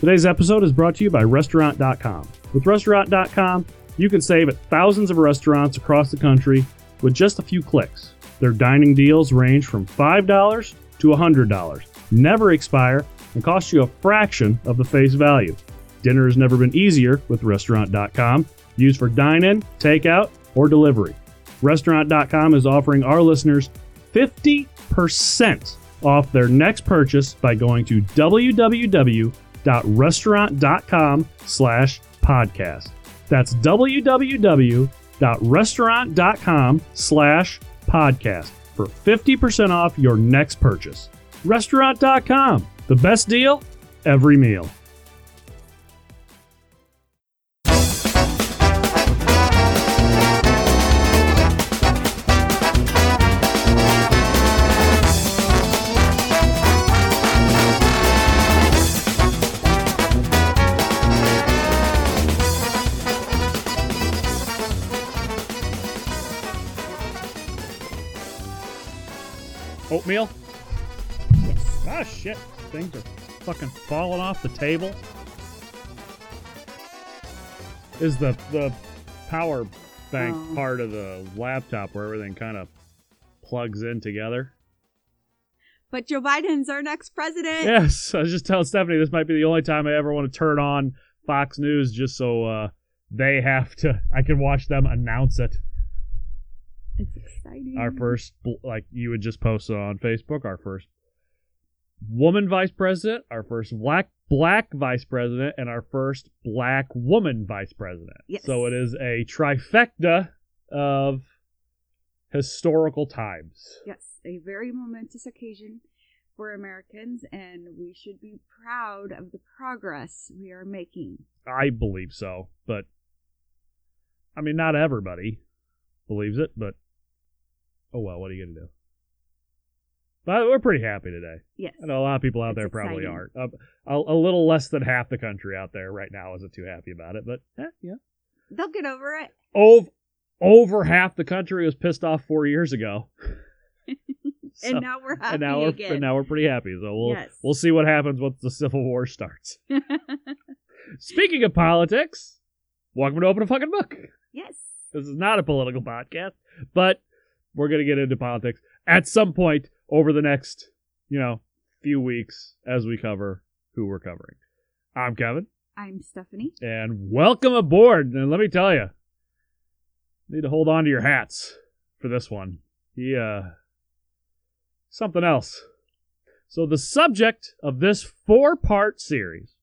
Today's episode is brought to you by Restaurant.com. With Restaurant.com, you can save at thousands of restaurants across the country with just a few clicks. Their dining deals range from $5 to $100, never expire, and cost you a fraction of the face value. Dinner has never been easier with Restaurant.com, used for dine-in, takeout, or delivery. Restaurant.com is offering our listeners 50% off their next purchase by going to www.restaurant.com/podcast. That's www.restaurant.com/podcast for 50% off your next purchase. Restaurant.com, the best deal every meal. Oatmeal? Yes. Ah, shit. Things are fucking falling off the table. Is the power bank part of the laptop where everything kind of plugs in together? But Joe Biden's our next president. Yes. I was just telling Stephanie this might be the only time I ever want to turn on Fox News just so they have to, I can watch them announce it. It's exciting. Our first, like you would just post it on Facebook, our first woman vice president, our first black vice president, and our first black woman vice president. Yes. So it is a trifecta of historical times. Yes, a very momentous occasion for Americans, and we should be proud of the progress we are making. I believe so, but I mean, not everybody believes it, but oh well, what are you going to do? But we're pretty happy today. Yes. I know a lot of people out there probably aren't. A little less than half the country out there right now isn't too happy about it, but yeah. They'll get over it. Over half the country was pissed off 4 years ago. So, and now we're happy again. And now we're pretty happy, so we'll see what happens once the Civil War starts. Speaking of politics, welcome to Open a Fucking Book. Yes. This is not a political podcast, but we're going to get into politics at some point over the next, few weeks as we cover who we're covering. I'm Kevin. I'm Stephanie. And welcome aboard. And let me tell you, need to hold on to your hats for this one. Something else. So the subject of this four-part series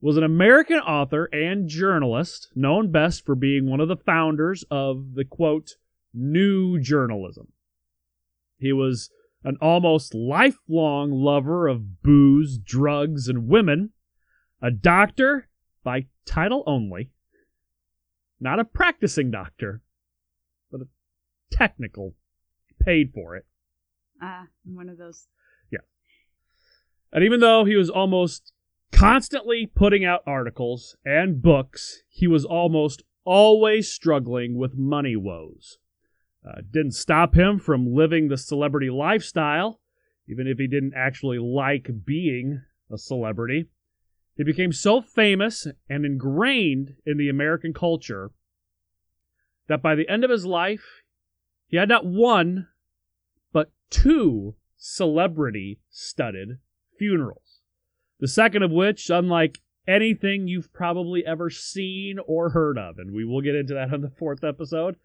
was an American author and journalist known best for being one of the founders of the, quote, new journalism. He was an almost lifelong lover of booze, drugs, and women, a doctor by title only, not a practicing doctor, but a technical, paid for it. One of those. Yeah. And even though he was almost constantly putting out articles and books, he was almost always struggling with money woes. Didn't stop him from living the celebrity lifestyle, even if he didn't actually like being a celebrity. He became so famous and ingrained in the American culture that by the end of his life, he had not one, but two celebrity-studded funerals. The second of which, unlike anything you've probably ever seen or heard of, and we will get into that on the fourth episode,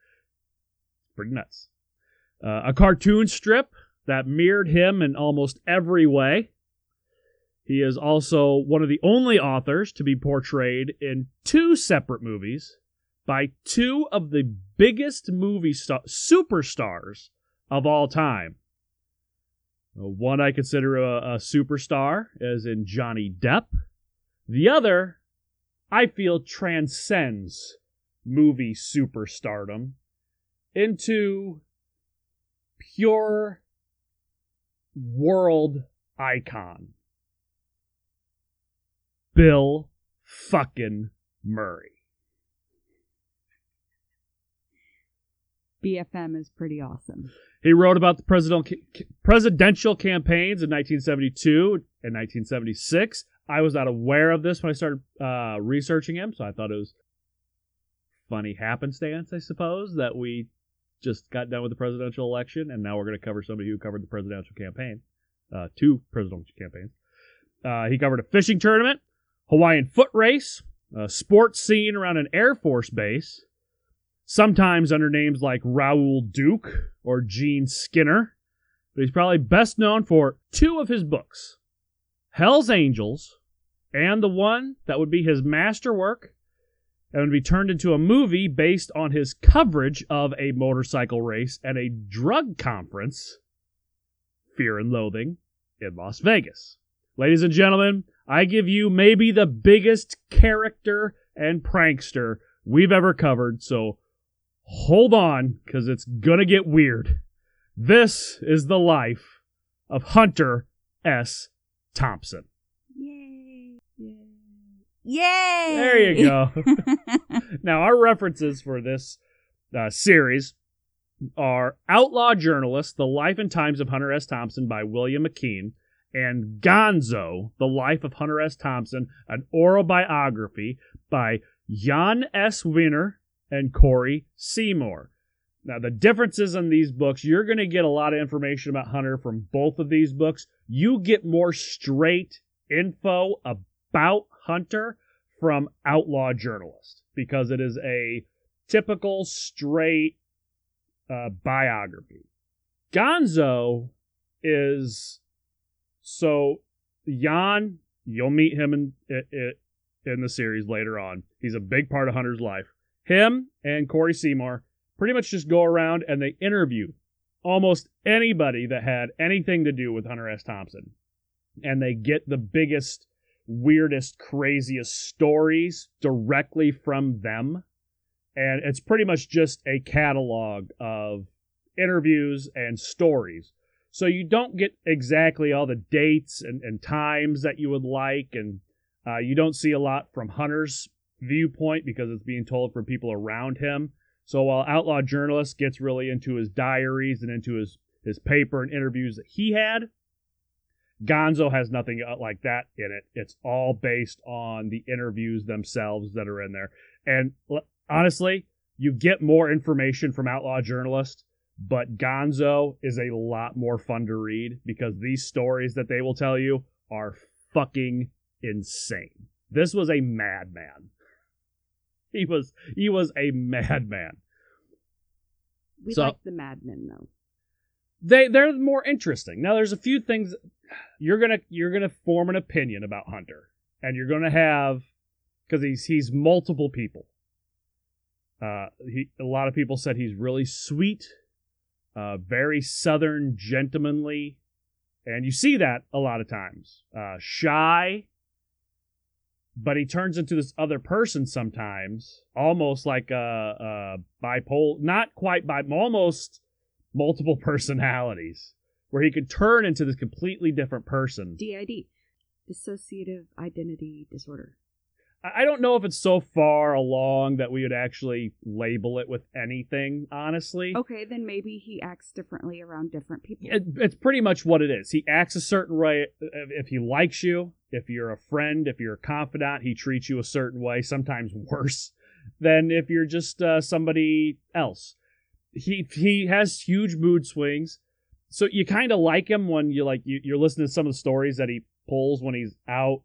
pretty nuts. A cartoon strip that mirrored him in almost every way. He is also one of the only authors to be portrayed in two separate movies by two of the biggest movie superstars of all time. One I consider a superstar, as in Johnny Depp. The other, I feel, transcends movie superstardom into pure world icon. Bill fucking Murray. BFM is pretty awesome. He wrote about the presidential campaigns in 1972 and 1976, I was not aware of this when I started researching him, so I thought it was funny happenstance, I suppose, that we just got done with the presidential election, and now we're going to cover somebody who covered the presidential campaign, two presidential campaigns. He covered a fishing tournament, Hawaiian foot race, a sports scene around an Air Force base, sometimes under names like Raoul Duke or Gene Skinner, but he's probably best known for two of his books, Hell's Angels and the one that would be his masterwork and would be turned into a movie based on his coverage of a motorcycle race and a drug conference, Fear and Loathing in Las Vegas. Ladies and gentlemen, I give you maybe the biggest character and prankster we've ever covered, so hold on, because it's going to get weird. This is the life of Hunter S. Thompson. Yay. Yay! There you go. Now, our references for this series are Outlaw Journalist, The Life and Times of Hunter S. Thompson by William McKean, and Gonzo, The Life of Hunter S. Thompson, an oral biography by Jan S. Wiener and Corey Seymour. Now, the differences in these books, you're going to get a lot of information about Hunter from both of these books. You get more straight info about Hunter from Outlaw Journalist because it is a typical straight biography. Gonzo is... So, Jan, you'll meet him in the series later on. He's a big part of Hunter's life. Him and Corey Seymour pretty much just go around and they interview almost anybody that had anything to do with Hunter S. Thompson. And they get the biggest, weirdest, craziest stories directly from them. And it's pretty much just a catalog of interviews and stories. So you don't get exactly all the dates and times that you would like, and you don't see a lot from Hunter's viewpoint because it's being told from people around him. So while Outlaw Journalist gets really into his diaries and into his paper and interviews that he had, Gonzo has nothing like that in it. It's all based on the interviews themselves that are in there. And honestly, you get more information from Outlaw Journalist, but Gonzo is a lot more fun to read because these stories that they will tell you are fucking insane. This was a madman. He was a madman. We like the madmen though. They're more interesting. Now there's a few things you're gonna form an opinion about Hunter, and you're gonna have because he's multiple people. A lot of people said he's really sweet. Very southern, gentlemanly, and you see that a lot of times. Shy, but he turns into this other person sometimes, almost like a bipolar, not quite bipolar, almost multiple personalities, where he could turn into this completely different person. DID, dissociative identity disorder. I don't know if it's so far along that we would actually label it with anything, honestly. Okay, then maybe he acts differently around different people. It's pretty much what it is. He acts a certain way if he likes you, if you're a friend, if you're a confidant, he treats you a certain way, sometimes worse than if you're just somebody else. He has huge mood swings, so you kind of like him when you're listening to some of the stories that he pulls when he's out.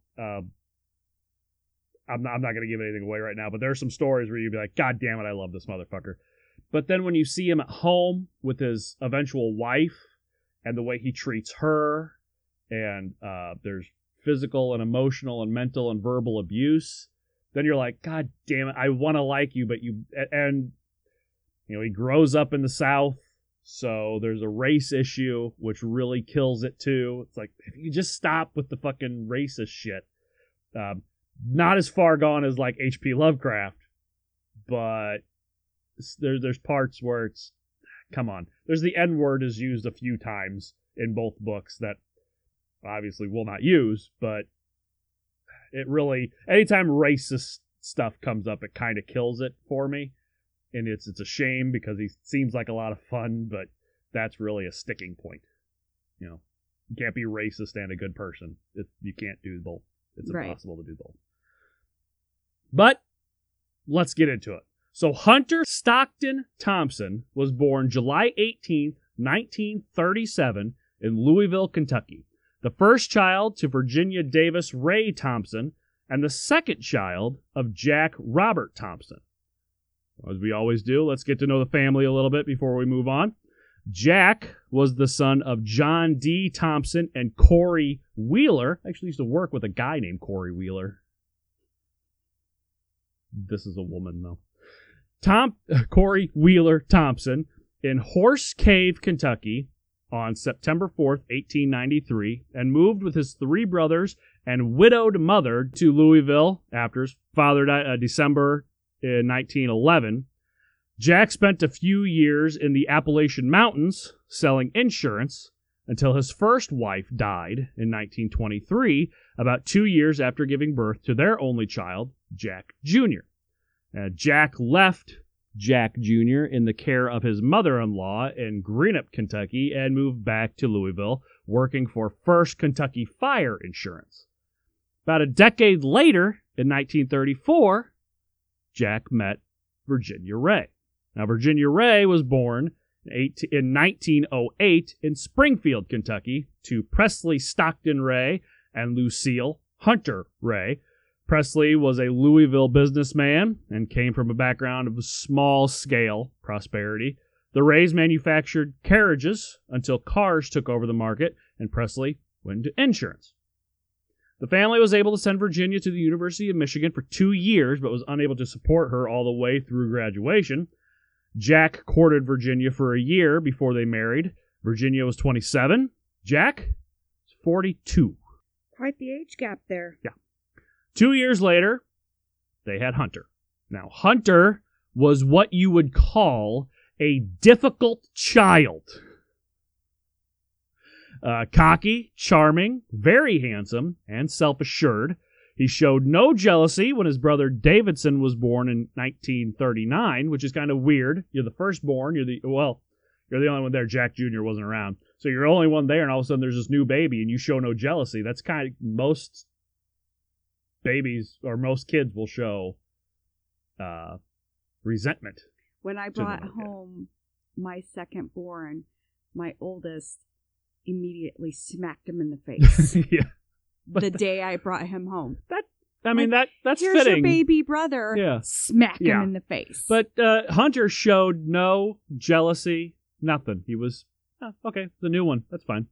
I'm not going to give anything away right now, but there are some stories where you'd be like, God damn it, I love this motherfucker. But then when you see him at home with his eventual wife and the way he treats her, and there's physical and emotional and mental and verbal abuse, then you're like, God damn it, I want to like you, but you... And, you know, he grows up in the South, so there's a race issue, which really kills it, too. It's like, if you just stop with the fucking racist shit. Not as far gone as like H.P. Lovecraft, but there's parts where it's, come on. There's the N-word is used a few times in both books that obviously will not use, but it really, anytime racist stuff comes up, it kind of kills it for me. And it's a shame because he seems like a lot of fun, but that's really a sticking point. You know, you can't be racist and a good person. You can't do both. It's impossible to do both. But let's get into it. So Hunter Stockton Thompson was born July 18, 1937 in Louisville, Kentucky. The first child to Virginia Davis Ray Thompson and the second child of Jack Robert Thompson. As we always do, let's get to know the family a little bit before we move on. Jack was the son of John D. Thompson and Corey Wheeler. I actually used to work with a guy named Corey Wheeler. This is a woman, though. Corey Wheeler Thompson in Horse Cave, Kentucky on September 4th, 1893, and moved with his three brothers and widowed mother to Louisville after his father died December in 1911. Jack spent a few years in the Appalachian Mountains selling insurance until his first wife died in 1923, about 2 years after giving birth to their only child, Jack Jr. Jack left Jack Jr. in the care of his mother-in-law in Greenup, Kentucky, and moved back to Louisville, working for First Kentucky Fire Insurance. About a decade later, in 1934, Jack met Virginia Ray. Now, Virginia Ray was born in 1908 in Springfield, Kentucky, to Presley Stockton Ray and Lucille Hunter Ray. Presley was a Louisville businessman and came from a background of small-scale prosperity. The Rays manufactured carriages until cars took over the market, and Presley went into insurance. The family was able to send Virginia to the University of Michigan for 2 years, but was unable to support her all the way through graduation. Jack courted Virginia for a year before they married. Virginia was 27. Jack was 42. Quite the age gap there. Yeah. 2 years later, they had Hunter. Now, Hunter was what you would call a difficult child. Cocky, charming, very handsome, and self-assured. He showed no jealousy when his brother Davidson was born in 1939, which is kind of weird. You're the firstborn. You're the only one there. Jack Jr. wasn't around. So you're the only one there, and all of a sudden there's this new baby, and you show no jealousy. That's kind of most babies or most kids will show resentment. When I brought home my second born, my oldest immediately smacked him in the face. Yeah. The day I brought him home. That's here's fitting. Here's your baby brother. Yeah. Smack him in the face. But Hunter showed no jealousy, nothing. He was, okay, the new one. That's fine.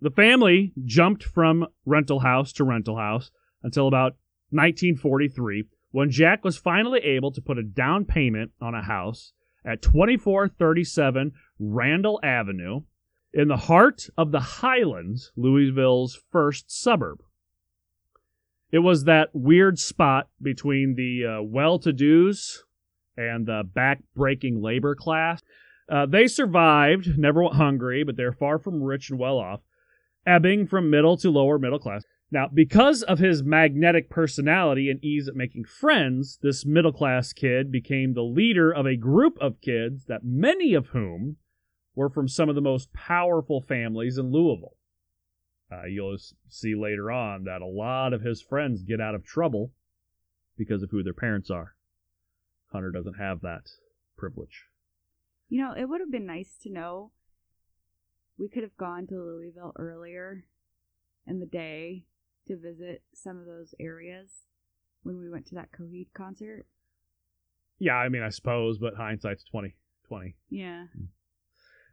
The family jumped from rental house to rental house until about 1943, when Jack was finally able to put a down payment on a house at 2437 Randall Avenue in the heart of the Highlands, Louisville's first suburb. It was that weird spot between the well-to-dos and the back-breaking labor class. They survived, never went hungry, but they're far from rich and well-off, ebbing from middle to lower middle class. Now, because of his magnetic personality and ease at making friends, this middle-class kid became the leader of a group of kids that many of whom were from some of the most powerful families in Louisville. You'll see later on that a lot of his friends get out of trouble because of who their parents are. Hunter doesn't have that privilege. You know, it would have been nice to know we could have gone to Louisville earlier in the day to visit some of those areas when we went to that Coheed concert. Yeah, I mean, I suppose, but hindsight's 20/20. Yeah.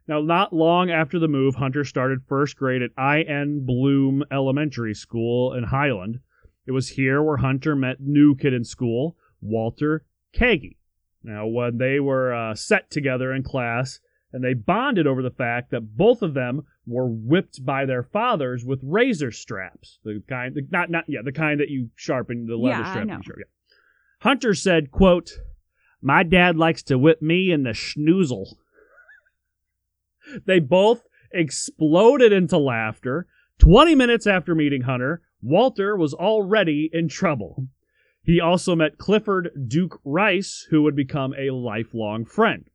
Now, not long after the move, Hunter started first grade at I.N. Bloom Elementary School in Highland. It was here where Hunter met new kid in school, Walter Kagi. Now, when they were set together in class, and they bonded over the fact that both of them were whipped by their fathers with razor straps, the kind that you sharpen the leather strap. Hunter said, quote, "My dad likes to whip me in the schnoozle." They both exploded into laughter. 20 minutes after meeting Hunter, Walter was already in trouble. He also met Clifford Duke Rice, who would become a lifelong friend.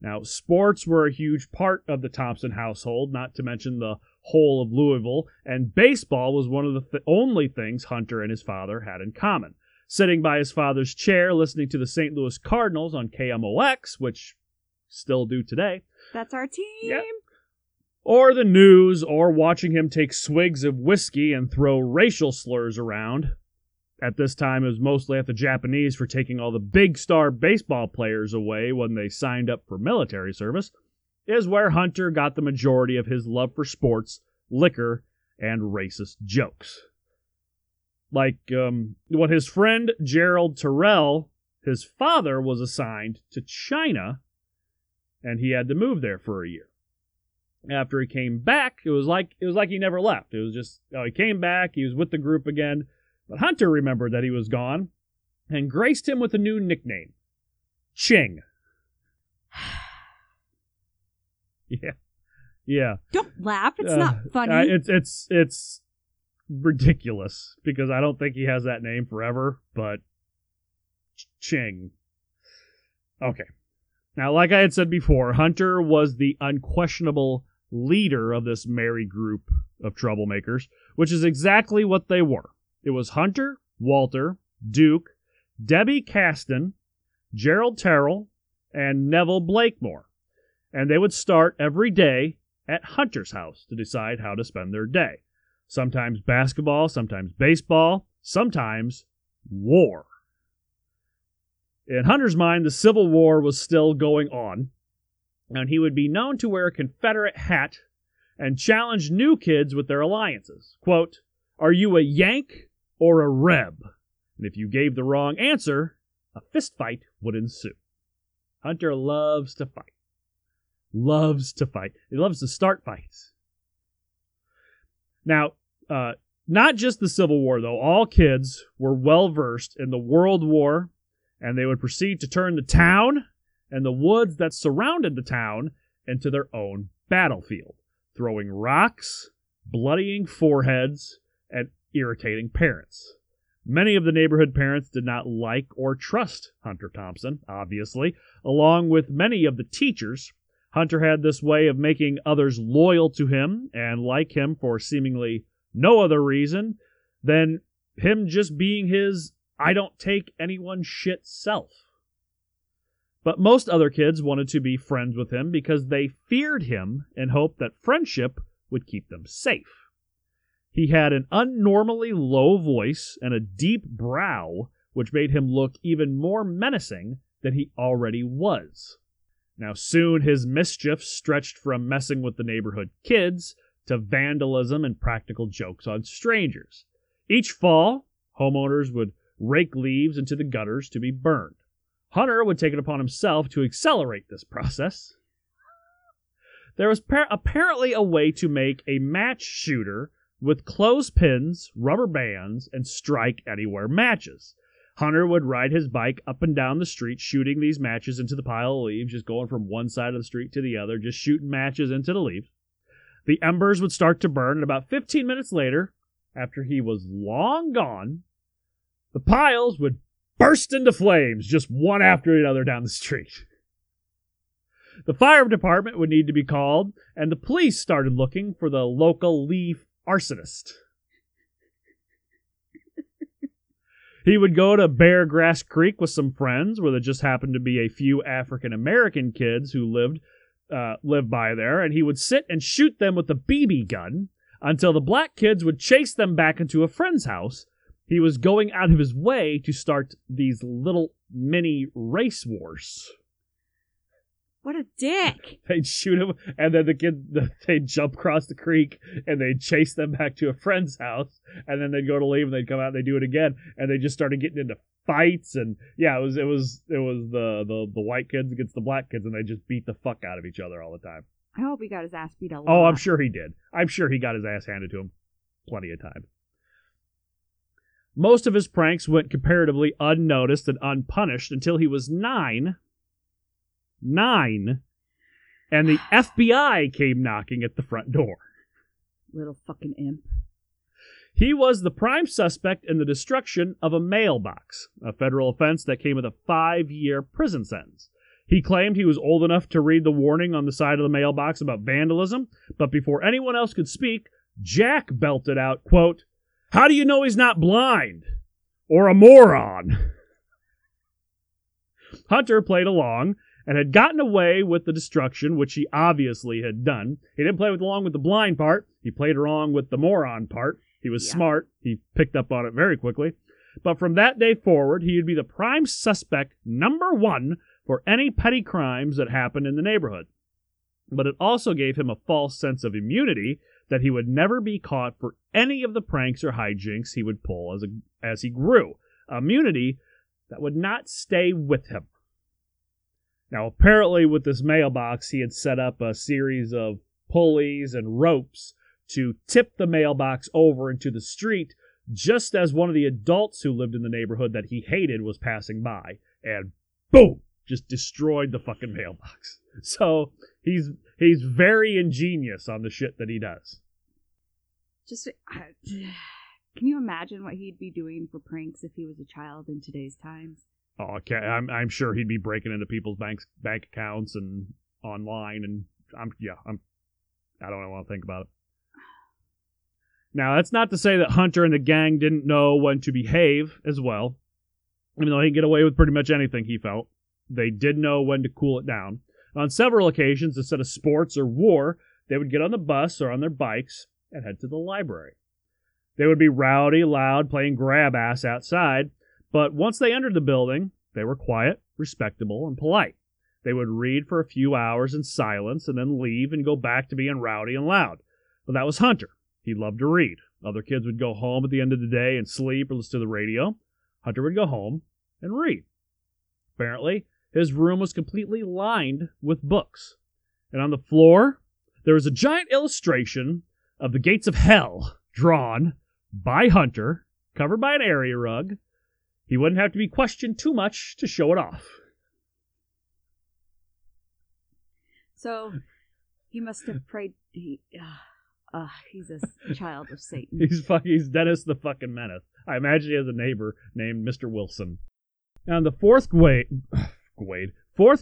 Now, sports were a huge part of the Thompson household, not to mention the whole of Louisville, and baseball was one of the only things Hunter and his father had in common. Sitting by his father's chair, listening to the St. Louis Cardinals on KMOX, which still do today. That's our team. Yep. Or the news, or watching him take swigs of whiskey and throw racial slurs around. At this time, it was mostly at the Japanese for taking all the big star baseball players away when they signed up for military service, is where Hunter got the majority of his love for sports, liquor, and racist jokes. Like what his friend Gerald Terrell, his father was assigned to China, and he had to move there for a year. After he came back, it was like he never left. It was just, he came back, he was with the group again. But Hunter remembered that he was gone and graced him with a new nickname, Ching. Yeah. Yeah. Don't laugh. It's not funny. It's ridiculous because I don't think he has that name forever, but Ching. Okay. Now, like I had said before, Hunter was the unquestionable leader of this merry group of troublemakers, which is exactly what they were. It was Hunter, Walter, Duke, Debbie Caston, Gerald Terrell, and Neville Blakemore. And they would start every day at Hunter's house to decide how to spend their day. Sometimes basketball, sometimes baseball, sometimes war. In Hunter's mind, the Civil War was still going on, and he would be known to wear a Confederate hat and challenge new kids with their alliances. Quote, "Are you a Yank or a Reb?" And if you gave the wrong answer, a fistfight would ensue. Hunter loves to fight. Loves to fight. He loves to start fights. Now, not just the Civil War, though. All kids were well-versed in the World War, and they would proceed to turn the town and the woods that surrounded the town into their own battlefield, throwing rocks, bloodying foreheads, and irritating parents. Many of the neighborhood parents did not like or trust Hunter Thompson, obviously. Along with many of the teachers, Hunter had this way of making others loyal to him and like him for seemingly no other reason than him just being his I don't take anyone's shit self. But most other kids wanted to be friends with him because they feared him and hoped that friendship would keep them safe. He had an abnormally low voice and a deep brow, which made him look even more menacing than he already was. Now soon his mischief stretched from messing with the neighborhood kids to vandalism and practical jokes on strangers. Each fall, homeowners would rake leaves into the gutters to be burned. Hunter would take it upon himself to accelerate this process. There was apparently a way to make a match shooter with clothespins, rubber bands, and strike anywhere matches. Hunter would ride his bike up and down the street, shooting these matches into the pile of leaves, just going from one side of the street to the other, just shooting matches into the leaves. The embers would start to burn, and about 15 minutes later, after he was long gone, the piles would burst into flames, just one after another down the street. The fire department would need to be called, and the police started looking for the local leaf arsonist. He would go to Bear Grass Creek with some friends, where there just happened to be a few African-American kids who lived by there, and he would sit and shoot them with a BB gun until the black kids would chase them back into a friend's house. He was going out of his way to start these little mini race wars. What a dick! They'd shoot him, and then they'd jump across the creek, and they'd chase them back to a friend's house, and then they'd go to leave, and they'd come out, and they'd do it again, and they just started getting into fights, and yeah, it was the white kids against the black kids, and they just beat the fuck out of each other all the time. I hope he got his ass beat a lot. Oh, I'm sure he did. I'm sure he got his ass handed to him plenty of times. Most of his pranks went comparatively unnoticed and unpunished until he was nine, and the FBI came knocking at the front door. Little fucking imp. He was the prime suspect in the destruction of a mailbox, a federal offense that came with a 5-year prison sentence. He claimed he was old enough to read the warning on the side of the mailbox about vandalism, but before anyone else could speak, Jack belted out, quote, "How do you know he's not blind? Or a moron?" Hunter played along and had gotten away with the destruction, which he obviously had done. He didn't play along with the blind part. He played along with the moron part. He was smart. He picked up on it very quickly. But from that day forward, he would be the prime suspect number one for any petty crimes that happened in the neighborhood. But it also gave him a false sense of immunity that he would never be caught for any of the pranks or hijinks he would pull as he grew. Immunity that would not stay with him. Now, apparently with this mailbox, he had set up a series of pulleys and ropes to tip the mailbox over into the street just as one of the adults who lived in the neighborhood that he hated was passing by. And boom! Just destroyed the fucking mailbox. So he's very ingenious on the shit that he does. Just can you imagine what he'd be doing for pranks if he was a child in today's times? Oh, okay. I'm sure he'd be breaking into people's bank accounts and online, and I don't want to think about it. Now that's not to say that Hunter and the gang didn't know when to behave as well, even though he could get away with pretty much anything he felt. They did know when to cool it down. On several occasions, instead of sports or war, they would get on the bus or on their bikes and head to the library. They would be rowdy, loud, playing grab-ass outside, but once they entered the building, they were quiet, respectable, and polite. They would read for a few hours in silence and then leave and go back to being rowdy and loud. But that was Hunter. He loved to read. Other kids would go home at the end of the day and sleep or listen to the radio. Hunter would go home and read. Apparently, his room was completely lined with books. And on the floor, there was a giant illustration of the gates of hell drawn by Hunter, covered by an area rug. He wouldn't have to be questioned too much to show it off. So, he must have prayed... he's a child of Satan. He's Dennis the fucking Menace. I imagine he has a neighbor named Mr. Wilson. And the fourth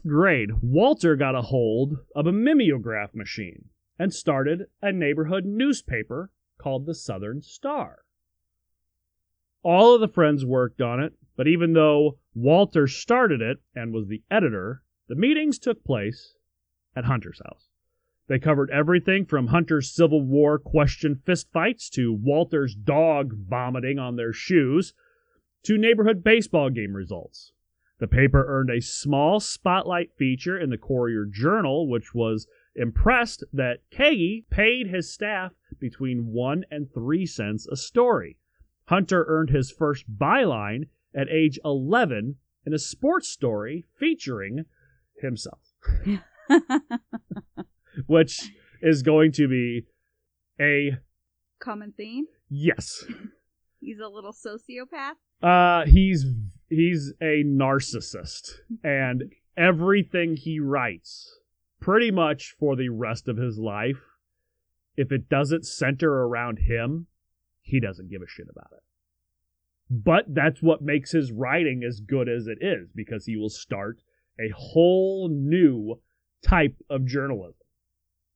grade, Walter got a hold of a mimeograph machine and started a neighborhood newspaper called the Southern Star. All of the friends worked on it, but even though Walter started it and was the editor, the meetings took place at Hunter's house. They covered everything from Hunter's Civil War question fistfights to Walter's dog vomiting on their shoes to neighborhood baseball game results. The paper earned a small spotlight feature in the Courier Journal, which was impressed that Kagi paid his staff between 1 and 3 cents a story. Hunter earned his first byline at age 11 in a sports story featuring himself, which is going to be a common theme. Yes, he's a little sociopath. He's a narcissist, and everything he writes, pretty much for the rest of his life, if it doesn't center around him, he doesn't give a shit about it. But that's what makes his writing as good as it is, because he will start a whole new type of journalism.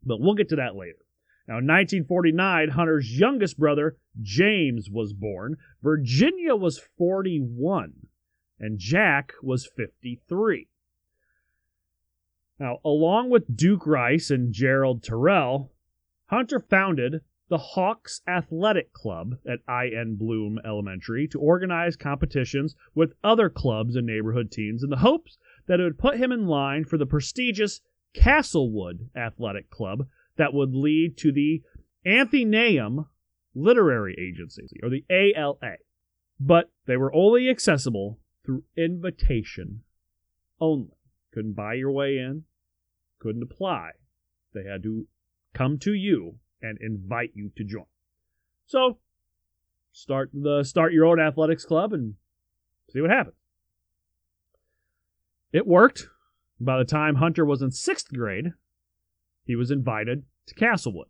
But we'll get to that later. Now, in 1949, Hunter's youngest brother, James, was born. Virginia was 41, and Jack was 53. Now, along with Duke Rice and Gerald Terrell, Hunter founded the Hawks Athletic Club at I.N. Bloom Elementary to organize competitions with other clubs and neighborhood teams in the hopes that it would put him in line for the prestigious Castlewood Athletic Club, that would lead to the Athenaeum Literary Agency, or the ALA. But they were only accessible through invitation only. Couldn't buy your way in. Couldn't apply. They had to come to you and invite you to join. So, start your own athletics club and see what happens. It worked. By the time Hunter was in 6th grade, he was invited to Castlewood,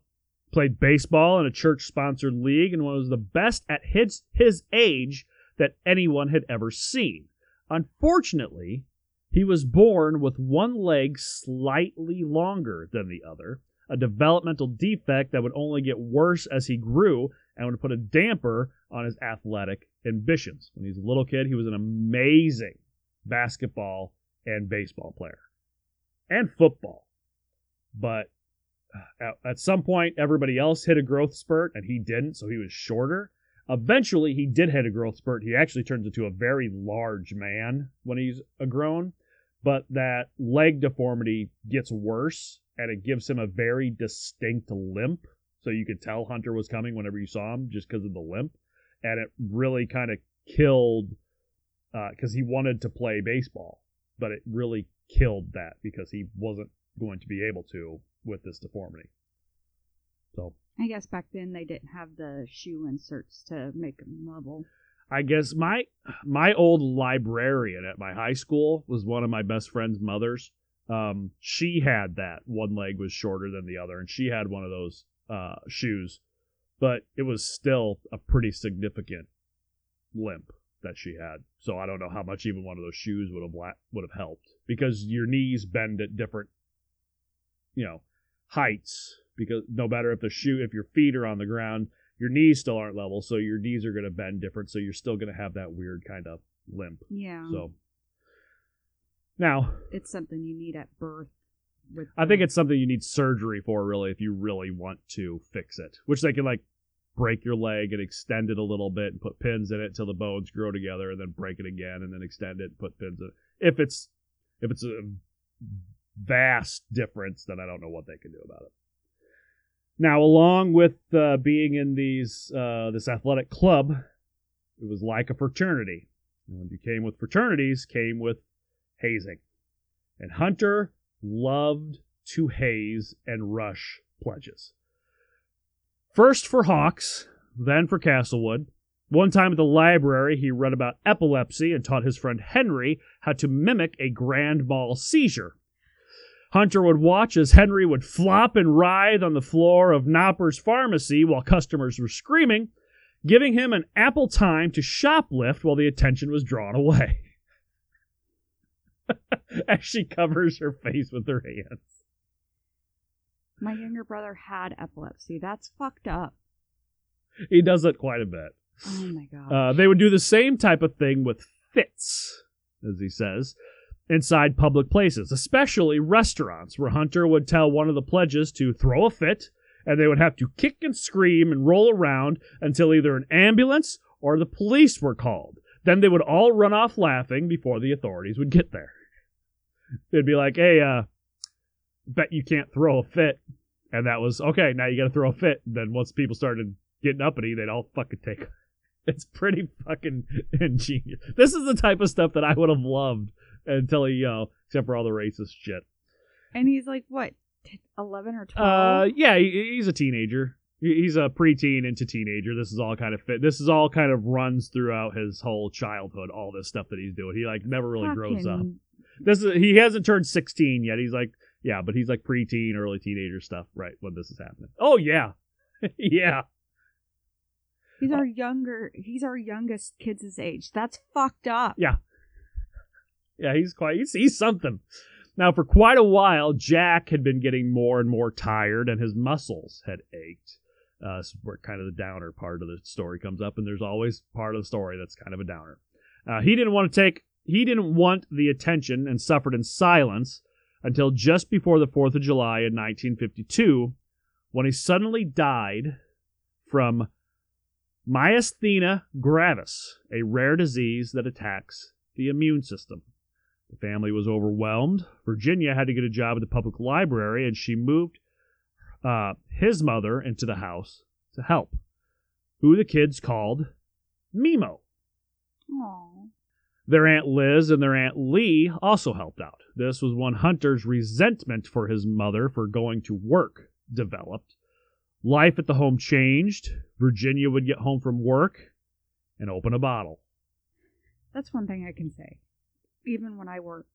played baseball in a church-sponsored league, and was the best at his age that anyone had ever seen. Unfortunately, He was born with one leg slightly longer than the other, a developmental defect that would only get worse as he grew and would put a damper on his athletic ambitions. When he was a little kid, he was an amazing basketball and baseball player and football. But at some point, everybody else hit a growth spurt and he didn't, so he was shorter. Eventually, he did hit a growth spurt. He actually turns into a very large man when he's a grown, but that leg deformity gets worse, and it gives him a very distinct limp. So you could tell Hunter was coming whenever you saw him just because of the limp. And it really kind of killed, because he wanted to play baseball, but it really killed that because he wasn't going to be able to with this deformity. So I guess back then they didn't have the shoe inserts to make them level. I guess my old librarian at my high school was one of my best friend's mothers. She had that. One leg was shorter than the other, and she had one of those shoes. But it was still a pretty significant limp that she had. So I don't know how much even one of those shoes would have helped. Because your knees bend at different, heights. Because no matter if your feet are on the ground, your knees still aren't level, so your knees are going to bend different, so you're still going to have that weird kind of limp. Yeah. So now it's something you need at birth. I think it's something you need surgery for, really, if you really want to fix it. Which they can break your leg and extend it a little bit and put pins in it till the bones grow together, and then break it again and then extend it and put pins in it. If it's a vast difference, then I don't know what they can do about it. Now, along with being in this athletic club, it was like a fraternity. And when you came with fraternities, came with hazing. And Hunter loved to haze and rush pledges. First for Hawks, then for Castlewood. One time at the library, he read about epilepsy and taught his friend Henry how to mimic a grand mal seizure. Hunter would watch as Henry would flop and writhe on the floor of Knopper's Pharmacy while customers were screaming, giving him an ample time to shoplift while the attention was drawn away. As she covers her face with her hands. My younger brother had epilepsy. That's fucked up. He does it quite a bit. Oh my God. They would do the same type of thing with fits, as he says, inside public places, especially restaurants, where Hunter would tell one of the pledges to throw a fit, and they would have to kick and scream and roll around until either an ambulance or the police were called. Then they would all run off laughing before the authorities would get there. They'd be like, hey, bet you can't throw a fit. And that was, okay, now you got to throw a fit. And then once people started getting uppity, they'd all fucking take it. It's pretty fucking ingenious. This is the type of stuff that I would have loved. Until he, except for all the racist shit. And he's like, what, 11 or 12? Yeah, he's a teenager. He's a preteen into teenager. This is all kind of fit. This is all kind of runs throughout his whole childhood, all this stuff that he's doing. He, never really grows up. He hasn't turned 16 yet. He's like, yeah, but he's like preteen, early teenager stuff, right, when this is happening. Oh, yeah. Yeah. He's our youngest kid's his age. That's fucked up. Yeah. Yeah, he's something. Now, for quite a while, Jack had been getting more and more tired, and his muscles had ached. This is where kind of the downer part of the story comes up, and there's always part of the story that's kind of a downer. He didn't want the attention and suffered in silence until just before the 4th of July in 1952, when he suddenly died from myasthenia gravis, a rare disease that attacks the immune system. The family was overwhelmed. Virginia had to get a job at the public library, and she moved his mother into the house to help, who the kids called Mimo. Aww. Their Aunt Liz and their Aunt Lee also helped out. This was when Hunter's resentment for his mother for going to work developed. Life at the home changed. Virginia would get home from work and open a bottle. That's one thing I can say. Even when I worked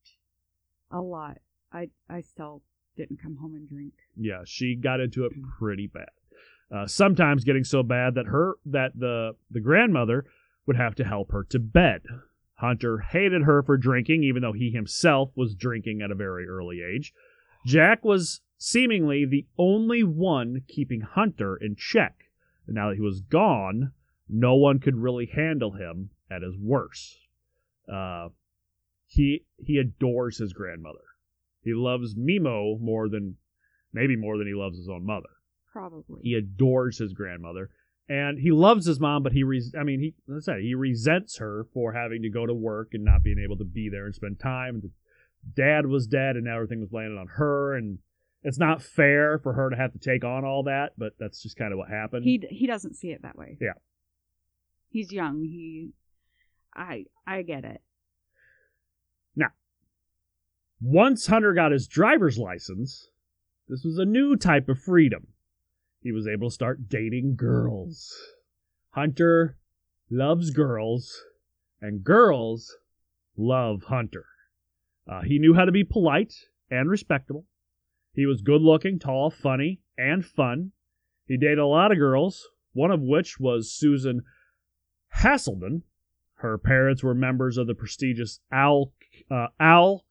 a lot, I still didn't come home and drink. Yeah, she got into it pretty bad. Sometimes getting so bad that the grandmother would have to help her to bed. Hunter hated her for drinking, even though he himself was drinking at a very early age. Jack was seemingly the only one keeping Hunter in check. And now that he was gone, no one could really handle him at his worst. He adores his grandmother. He loves Mimo more than he loves his own mother. Probably. He adores his grandmother. And he loves his mom, but he resents her for having to go to work and not being able to be there and spend time. The dad was dead, and now everything was landed on her, and it's not fair for her to have to take on all that, but that's just kind of what happened. He doesn't see it that way. Yeah. He's young. I get it. Now, once Hunter got his driver's license, this was a new type of freedom. He was able to start dating girls. Hunter loves girls, and girls love Hunter. He knew how to be polite and respectable. He was good-looking, tall, funny, and fun. He dated a lot of girls, one of which was Susan Hasselden. Her parents were members of the prestigious Owl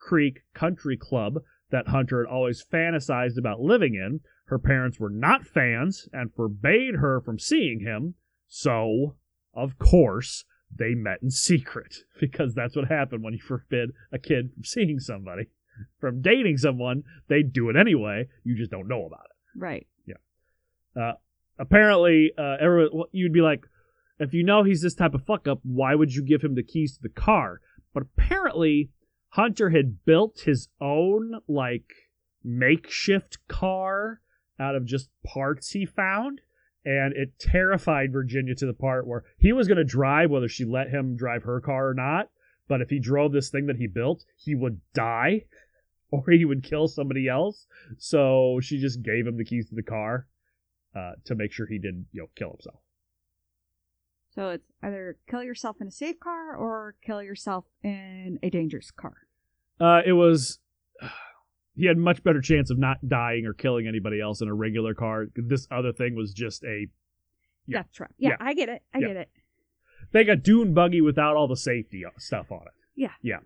Creek Country Club that Hunter had always fantasized about living in. Her parents were not fans and forbade her from seeing him, so, of course, they met in secret, because that's what happened when you forbid a kid from seeing somebody. From dating someone, they do it anyway. You just don't know about it. Right. Yeah. Apparently, everyone, you'd be like, if you know he's this type of fuck-up, why would you give him the keys to the car? But apparently, Hunter had built his own, makeshift car out of just parts he found, and it terrified Virginia to the part where he was going to drive whether she let him drive her car or not, but if he drove this thing that he built, he would die, or he would kill somebody else, so she just gave him the keys to the car to make sure he didn't kill himself. So it's either kill yourself in a safe car or kill yourself in a dangerous car. He had much better chance of not dying or killing anybody else in a regular car. This other thing was just a... Yeah. Death trap. Yeah, yeah, I get it. I get it. They got dune buggy without all the safety stuff on it. Yeah. Yeah.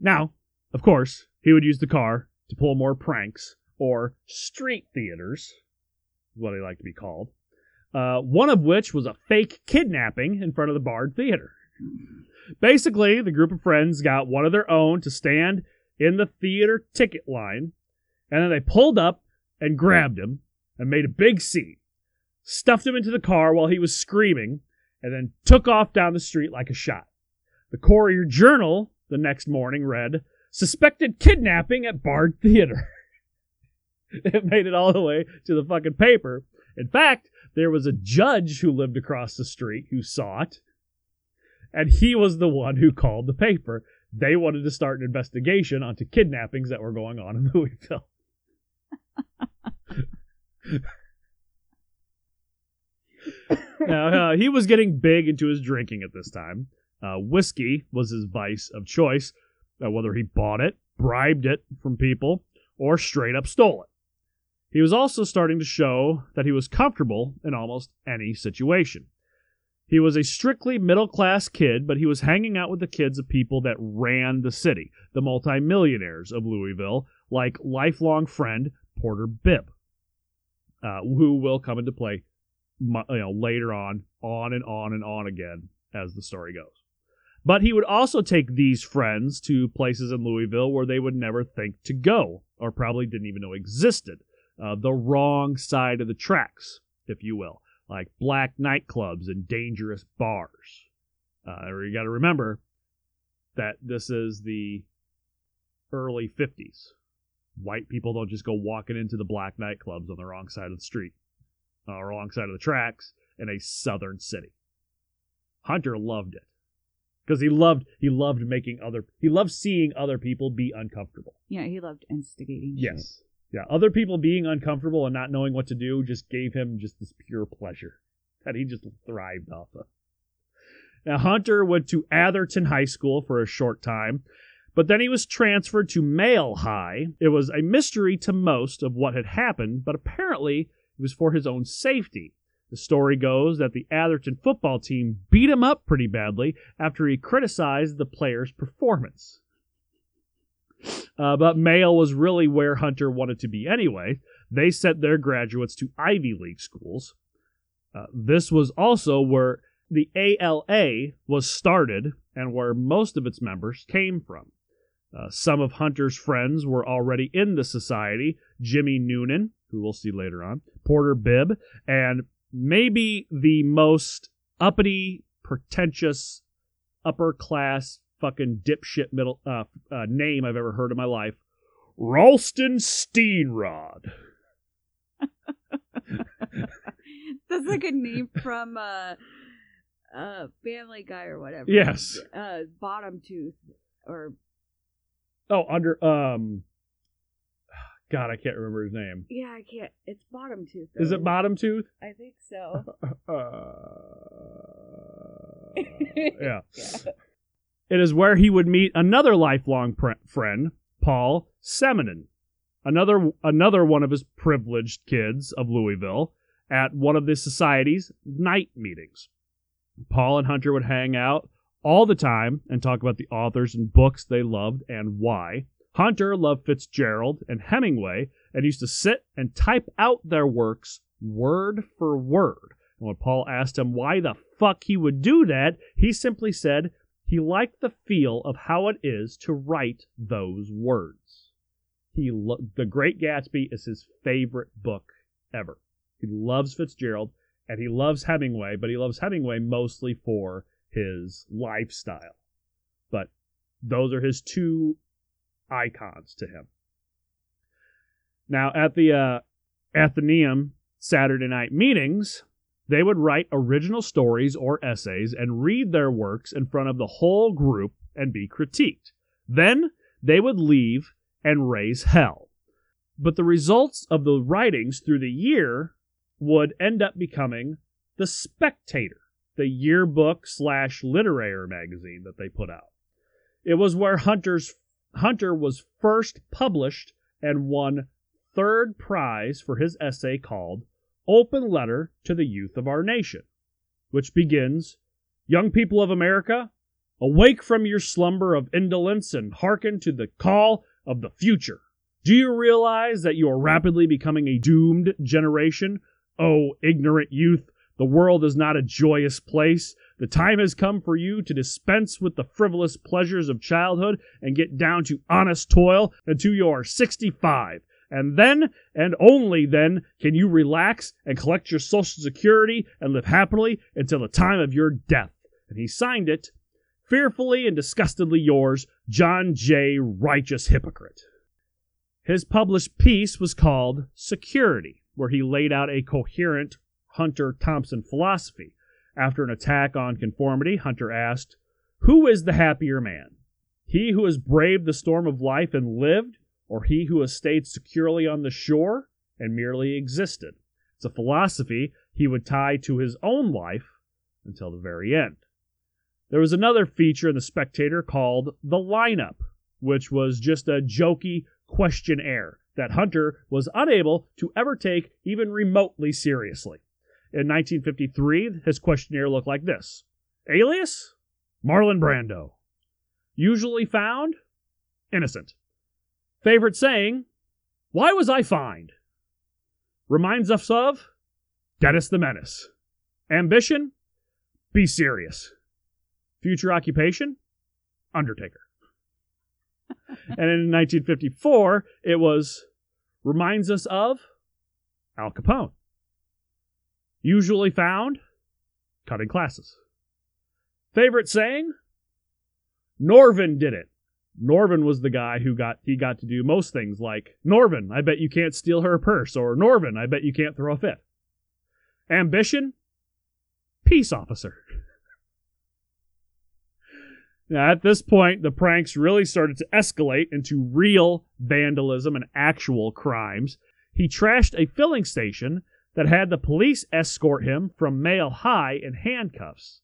Now, of course, he would use the car to pull more pranks or street theaters, what they like to be called, one of which was a fake kidnapping in front of the Bard Theater. Basically, the group of friends got one of their own to stand in the theater ticket line, and then they pulled up and grabbed him and made a big scene, stuffed him into the car while he was screaming, and then took off down the street like a shot. The Courier Journal the next morning read, "Suspected kidnapping at Bard Theater." It made it all the way to the fucking paper. In fact, there was a judge who lived across the street who saw it, and he was the one who called the paper. They wanted to start an investigation onto kidnappings that were going on in Louisville. Now, he was getting big into his drinking at this time. Whiskey was his vice of choice, whether he bought it, bribed it from people, or straight up stole it. He was also starting to show that he was comfortable in almost any situation. He was a strictly middle-class kid, but he was hanging out with the kids of people that ran the city, the multimillionaires of Louisville, like lifelong friend Porter Bibb, who will come into play later on and on and on again as the story goes. But he would also take these friends to places in Louisville where they would never think to go, or probably didn't even know existed, the wrong side of the tracks, if you will. Like black nightclubs and dangerous bars. You got to remember that this is the early 50s. White people don't just go walking into the black nightclubs on the wrong side of the street or wrong side of the tracks in a southern city. Hunter loved it because he loved seeing other people be uncomfortable. Yeah, he loved instigating. Yes. Shit. Yeah, other people being uncomfortable and not knowing what to do just gave him just this pure pleasure that he just thrived off of. Now, Hunter went to Atherton High School for a short time, but then he was transferred to Male High. It was a mystery to most of what had happened, but apparently it was for his own safety. The story goes that the Atherton football team beat him up pretty badly after he criticized the player's performance. But Yale was really where Hunter wanted to be anyway. They sent their graduates to Ivy League schools. This was also where the ALA was started and where most of its members came from. Some of Hunter's friends were already in the society. Jimmy Noonan, who we'll see later on, Porter Bibb, and maybe the most uppity, pretentious, upper-class fucking dipshit middle name I've ever heard in my life, Ralston Steenrod. That's like a name from Family Guy or whatever. Yes. Bottom Tooth or... Oh, under, God, I can't remember his name. Yeah, I can't. It's Bottom Tooth. Though. Is it Bottom Tooth? I think so. Yeah. Yeah. It is where he would meet another lifelong friend, Paul Seminen, another one of his privileged kids of Louisville, at one of the society's night meetings. Paul and Hunter would hang out all the time and talk about the authors and books they loved and why. Hunter loved Fitzgerald and Hemingway and used to sit and type out their works word for word. And when Paul asked him why the fuck he would do that, he simply said he liked the feel of how it is to write those words. The Great Gatsby is his favorite book ever. He loves Fitzgerald and he loves Hemingway, but he loves Hemingway mostly for his lifestyle. But those are his two icons to him. Now, at the Athenaeum Saturday night meetings, they would write original stories or essays and read their works in front of the whole group and be critiqued. Then they would leave and raise hell. But the results of the writings through the year would end up becoming The Spectator, the yearbook/literary magazine that they put out. It was where Hunter was first published and won third prize for his essay called Open Letter to the Youth of Our Nation, which begins, "Young people of America, awake from your slumber of indolence and hearken to the call of the future. Do you realize that you are rapidly becoming a doomed generation? Oh, ignorant youth, the world is not a joyous place. The time has come for you to dispense with the frivolous pleasures of childhood and get down to honest toil until you are 65. And then, and only then, can you relax and collect your Social Security and live happily until the time of your death." And he signed it, "Fearfully and disgustedly yours, John J. Righteous Hypocrite." His published piece was called Security, where he laid out a coherent Hunter Thompson philosophy. After an attack on conformity, Hunter asked, "Who is the happier man? He who has braved the storm of life and lived, or he who has stayed securely on the shore and merely existed?" It's a philosophy he would tie to his own life until the very end. There was another feature in The Spectator called The Lineup, which was just a jokey questionnaire that Hunter was unable to ever take even remotely seriously. In 1953, his questionnaire looked like this. Alias? Marlon Brando. Usually found? Innocent. Favorite saying? Why was I fined? Reminds us of? Dennis the Menace. Ambition? Be serious. Future occupation? Undertaker. And in 1954, it was, reminds us of? Al Capone. Usually found? Cutting classes. Favorite saying? Norvin did it. Norvin was the guy who got to do most things like, Norvin, I bet you can't steal her purse, or Norvin, I bet you can't throw a fit. Ambition? Peace officer. Now, at this point, the pranks really started to escalate into real vandalism and actual crimes. He trashed a filling station that had the police escort him from Mile High in handcuffs.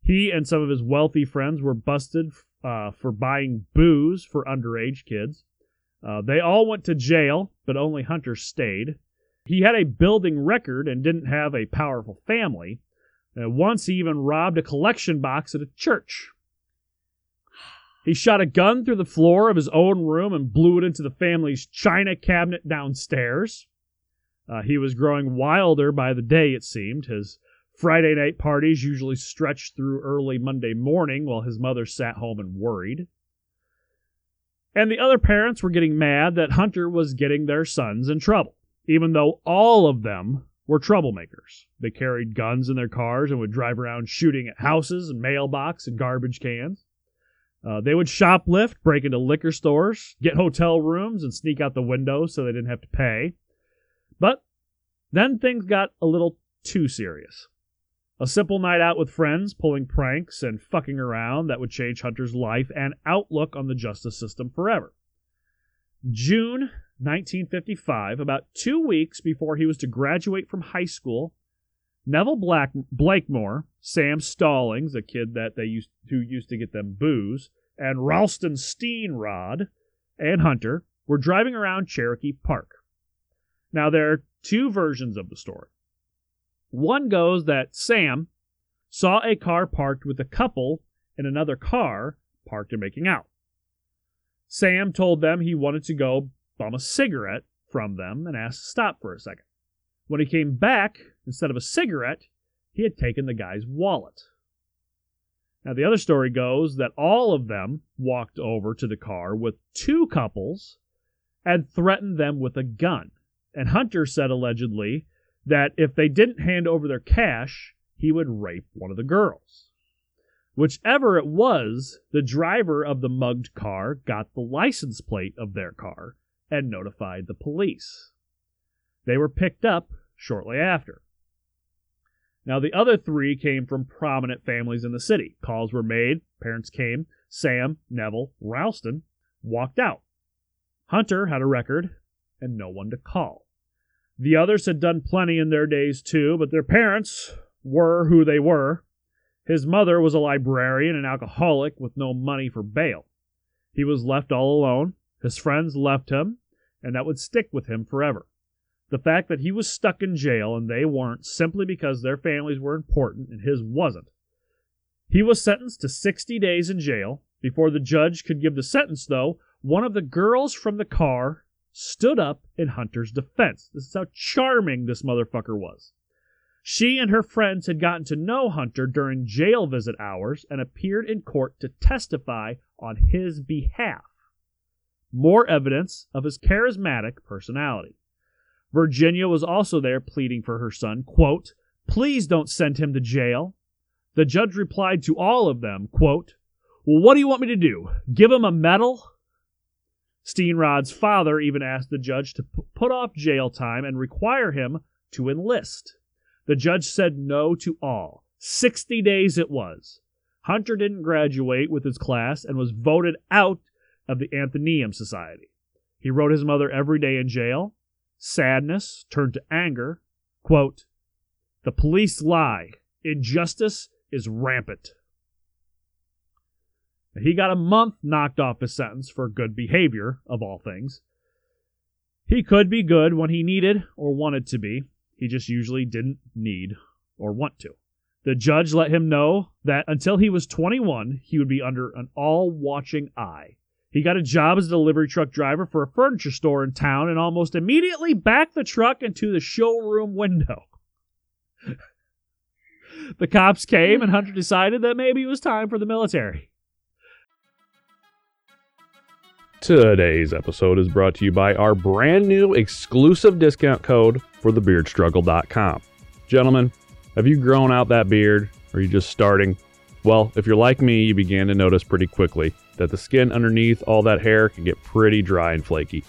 He and some of his wealthy friends were busted for buying booze for underage kids. They all went to jail, but only Hunter stayed. He had a building record and didn't have a powerful family. Once he even robbed a collection box at a church. He shot a gun through the floor of his own room and blew it into the family's china cabinet downstairs. He was growing wilder by the day, it seemed. His Friday night parties usually stretched through early Monday morning while his mother sat home and worried. And the other parents were getting mad that Hunter was getting their sons in trouble, even though all of them were troublemakers. They carried guns in their cars and would drive around shooting at houses and mailbox and garbage cans. They would shoplift, break into liquor stores, get hotel rooms, and sneak out the window so they didn't have to pay. But then things got a little too serious. A simple night out with friends, pulling pranks and fucking around, that would change Hunter's life and outlook on the justice system forever. June 1955, about 2 weeks before he was to graduate from high school, Neville Blakemore, Sam Stallings, a kid that who used to get them booze, and Ralston Steenrod and Hunter were driving around Cherokee Park. Now, there are two versions of the story. One goes that Sam saw a car parked with a couple in another car parked and making out. Sam told them he wanted to go bum a cigarette from them and asked to stop for a second. When he came back, instead of a cigarette, he had taken the guy's wallet. Now, the other story goes that all of them walked over to the car with two couples and threatened them with a gun. And Hunter said allegedly that if they didn't hand over their cash, he would rape one of the girls. Whichever it was, the driver of the mugged car got the license plate of their car and notified the police. They were picked up shortly after. Now, the other three came from prominent families in the city. Calls were made. Parents came. Sam, Neville, Ralston walked out. Hunter had a record and no one to call. The others had done plenty in their days, too, but their parents were who they were. His mother was a librarian and alcoholic with no money for bail. He was left all alone. His friends left him, and that would stick with him forever. The fact that he was stuck in jail and they weren't simply because their families were important and his wasn't. He was sentenced to 60 days in jail. Before the judge could give the sentence, though, one of the girls from the car stood up in Hunter's defense. This is how charming this motherfucker was. She and her friends had gotten to know Hunter during jail visit hours and appeared in court to testify on his behalf. More evidence of his charismatic personality. Virginia was also there pleading for her son, quote, "Please don't send him to jail." The judge replied to all of them, quote, "Well, what do you want me to do? Give him a medal?" Steenrod's father even asked the judge to put off jail time and require him to enlist. The judge said no to all. 60 days it was. Hunter didn't graduate with his class and was voted out of the Athenaeum Society. He wrote his mother every day in jail. Sadness turned to anger. Quote, "The police lie. Injustice is rampant." He got a month knocked off his sentence for good behavior, of all things. He could be good when he needed or wanted to be. He just usually didn't need or want to. The judge let him know that until he was 21, he would be under an all-watching eye. He got a job as a delivery truck driver for a furniture store in town and almost immediately backed the truck into the showroom window. The cops came and Hunter decided that maybe it was time for the military. Today's episode is brought to you by our brand new exclusive discount code for thebeardstruggle.com. Gentlemen, have you grown out that beard? Or are you just starting? Well, if you're like me, you began to notice pretty quickly that the skin underneath all that hair can get pretty dry and flaky.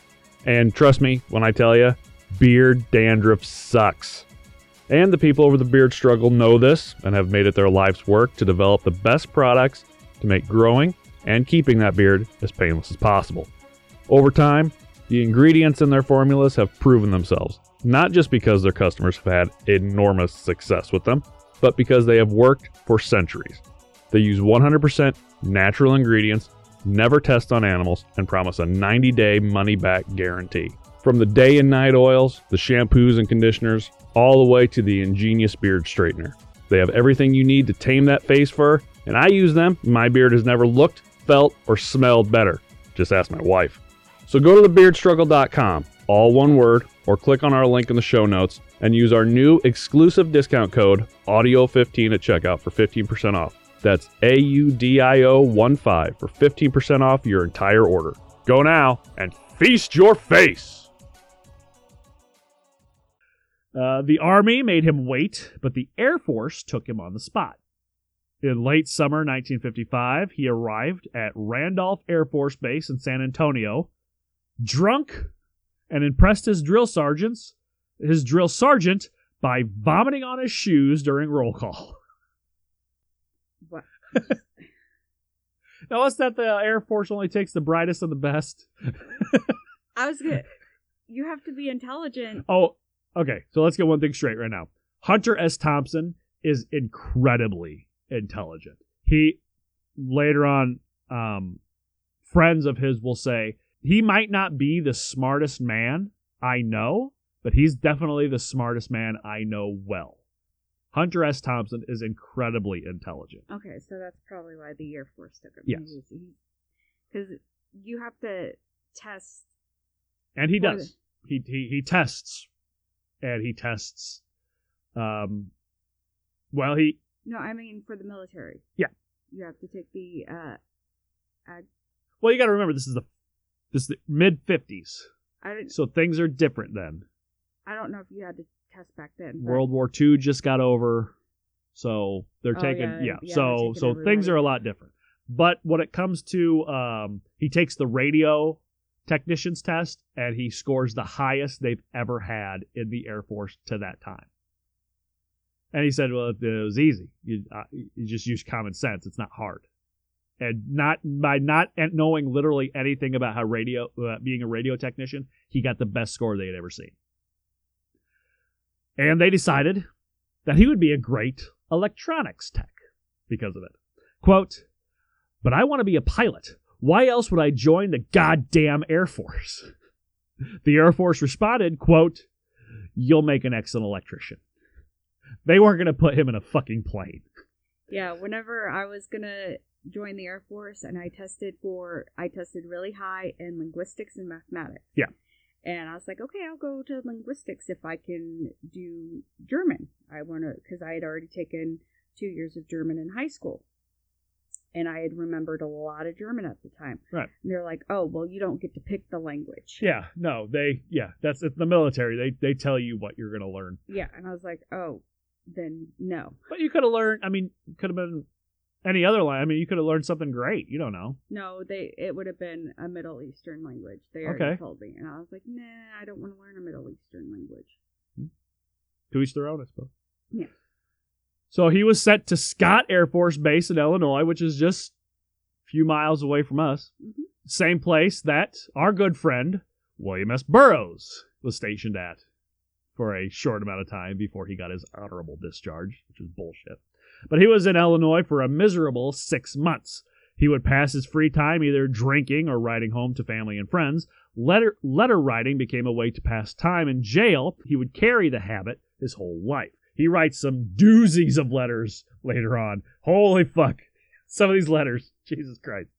And trust me when I tell you, beard dandruff sucks. And the people over the Beard Struggle know this and have made it their life's work to develop the best products to make growing and keeping that beard as painless as possible. Over time, the ingredients in their formulas have proven themselves, not just because their customers have had enormous success with them, but because they have worked for centuries. They use 100% natural ingredients, never test on animals, and promise a 90-day money-back guarantee. From the day and night oils, the shampoos and conditioners, all the way to the ingenious beard straightener. They have everything you need to tame that face fur, and I use them. My beard has never looked, felt, or smelled better. Just ask my wife. So go to thebeardstruggle.com, all one word, or click on our link in the show notes and use our new exclusive discount code AUDIO15 at checkout for 15% off. That's AUDIO15 for 15% off your entire order. Go now and feast your face! The Army made him wait, but the Air Force took him on the spot. In late summer 1955, he arrived at Randolph Air Force Base in San Antonio, drunk, and impressed his drill sergeant by vomiting on his shoes during roll call. What? Now, what's that? The Air Force only takes the brightest and the best. I was good. You have to be intelligent. Oh. Okay, so let's get one thing straight right now. Hunter S. Thompson is incredibly intelligent. He, later on, friends of his will say, he might not be the smartest man I know, but he's definitely the smartest man I know well. Hunter S. Thompson is incredibly intelligent. Okay, so that's probably why the Air Force took him. Yes. Because you have to test. And he does. He tests. And he tests, No, I mean for the military. Yeah. You have to take the, Well, you gotta remember, this is the mid-50s. So things are different then. I don't know if you had to test back then. But... World War II just got over, so they're so things are a lot different. But when it comes to, he takes the radio technician's test, and he scores the highest they've ever had in the Air Force to that time. And he said, well, it was easy. You just use common sense. It's not hard. And by not knowing literally anything about how being a radio technician, he got the best score they had ever seen. And they decided that he would be a great electronics tech because of it. Quote, "But I want to be a pilot. Why else would I join the goddamn Air Force?" The Air Force responded, quote, "You'll make an excellent electrician." They weren't going to put him in a fucking plane. Yeah, whenever I was going to join the Air Force and I tested really high in linguistics and mathematics. Yeah. And I was like, okay, I'll go to linguistics if I can do German. Because I had already taken 2 years of German in high school. And I had remembered a lot of German at the time. Right. And they're like, oh, well, you don't get to pick the language. Yeah, no, that's it's the military. They tell you what you're going to learn. Yeah, and I was like, oh, then no. But you could have learned, could have been any other language. You could have learned something great. You don't know. No, it would have been a Middle Eastern language. They already told me. And I was like, nah, I don't want to learn a Middle Eastern language. To each their own, I suppose. Yeah. So he was sent to Scott Air Force Base in Illinois, which is just a few miles away from us. Mm-hmm. Same place that our good friend, William S. Burroughs, was stationed at for a short amount of time before he got his honorable discharge, which is bullshit. But he was in Illinois for a miserable 6 months. He would pass his free time either drinking or riding home to family and friends. Letter writing became a way to pass time in jail. He would carry the habit his whole life. He writes some doozies of letters later on. Holy fuck. Some of these letters. Jesus Christ.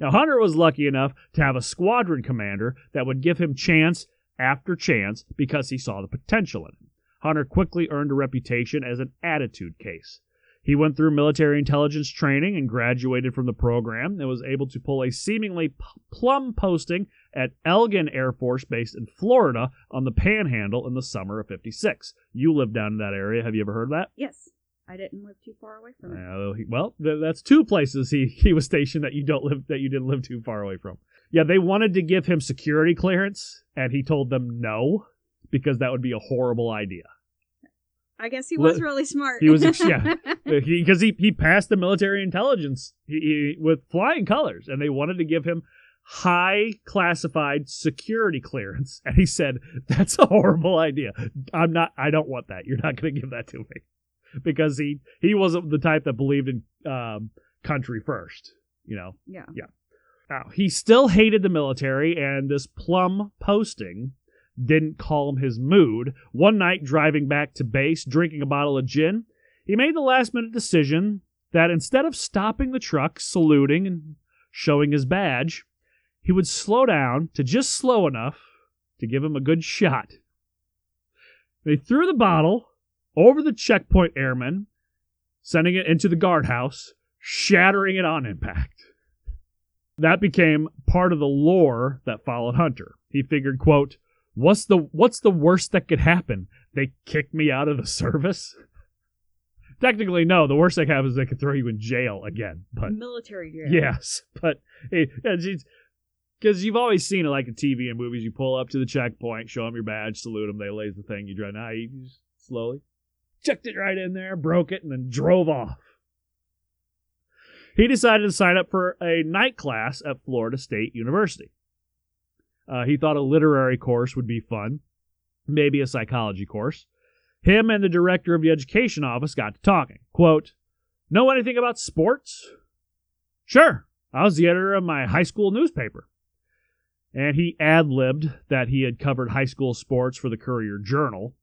Now, Hunter was lucky enough to have a squadron commander that would give him chance after chance because he saw the potential in him. Hunter quickly earned a reputation as an attitude case. He went through military intelligence training and graduated from the program and was able to pull a seemingly plum posting at Elgin Air Force Base in Florida on the Panhandle in the summer of 56. You live down in that area. Have you ever heard of that? Yes. I didn't live too far away from it. Well, that's two places he was stationed that you didn't live too far away from. Yeah, they wanted to give him security clearance, and he told them no, because that would be a horrible idea. I guess he was really smart. He was, yeah, because he passed the military intelligence with flying colors, and they wanted to give him high classified security clearance, and he said, "That's a horrible idea. I don't want that. You're not going to give that to me," because he wasn't the type that believed in country first. You know. Yeah. Yeah. Now, he still hated the military and this plum posting. didn't calm his mood. One night, driving back to base, drinking a bottle of gin, he made the last-minute decision that instead of stopping the truck, saluting, and showing his badge, he would slow down to just slow enough to give him a good shot. They threw the bottle over the checkpoint airman, sending it into the guardhouse, shattering it on impact. That became part of the lore that followed Hunter. He figured, quote, what's the worst that could happen? They kick me out of the service? Technically, no. The worst that could happen is they could throw you in jail again. But military jail. Yes. But hey, because you've always seen it like in TV and movies. You pull up to the checkpoint, show them your badge, salute them. They lays the thing. You drive. Now you just slowly checked it right in there, broke it, and then drove off. He decided to sign up for a night class at Florida State University. He thought a literary course would be fun, maybe a psychology course. Him and the director of the education office got to talking. Quote, know anything about sports? Sure. I was the editor of my high school newspaper. And he ad-libbed that he had covered high school sports for the Courier Journal.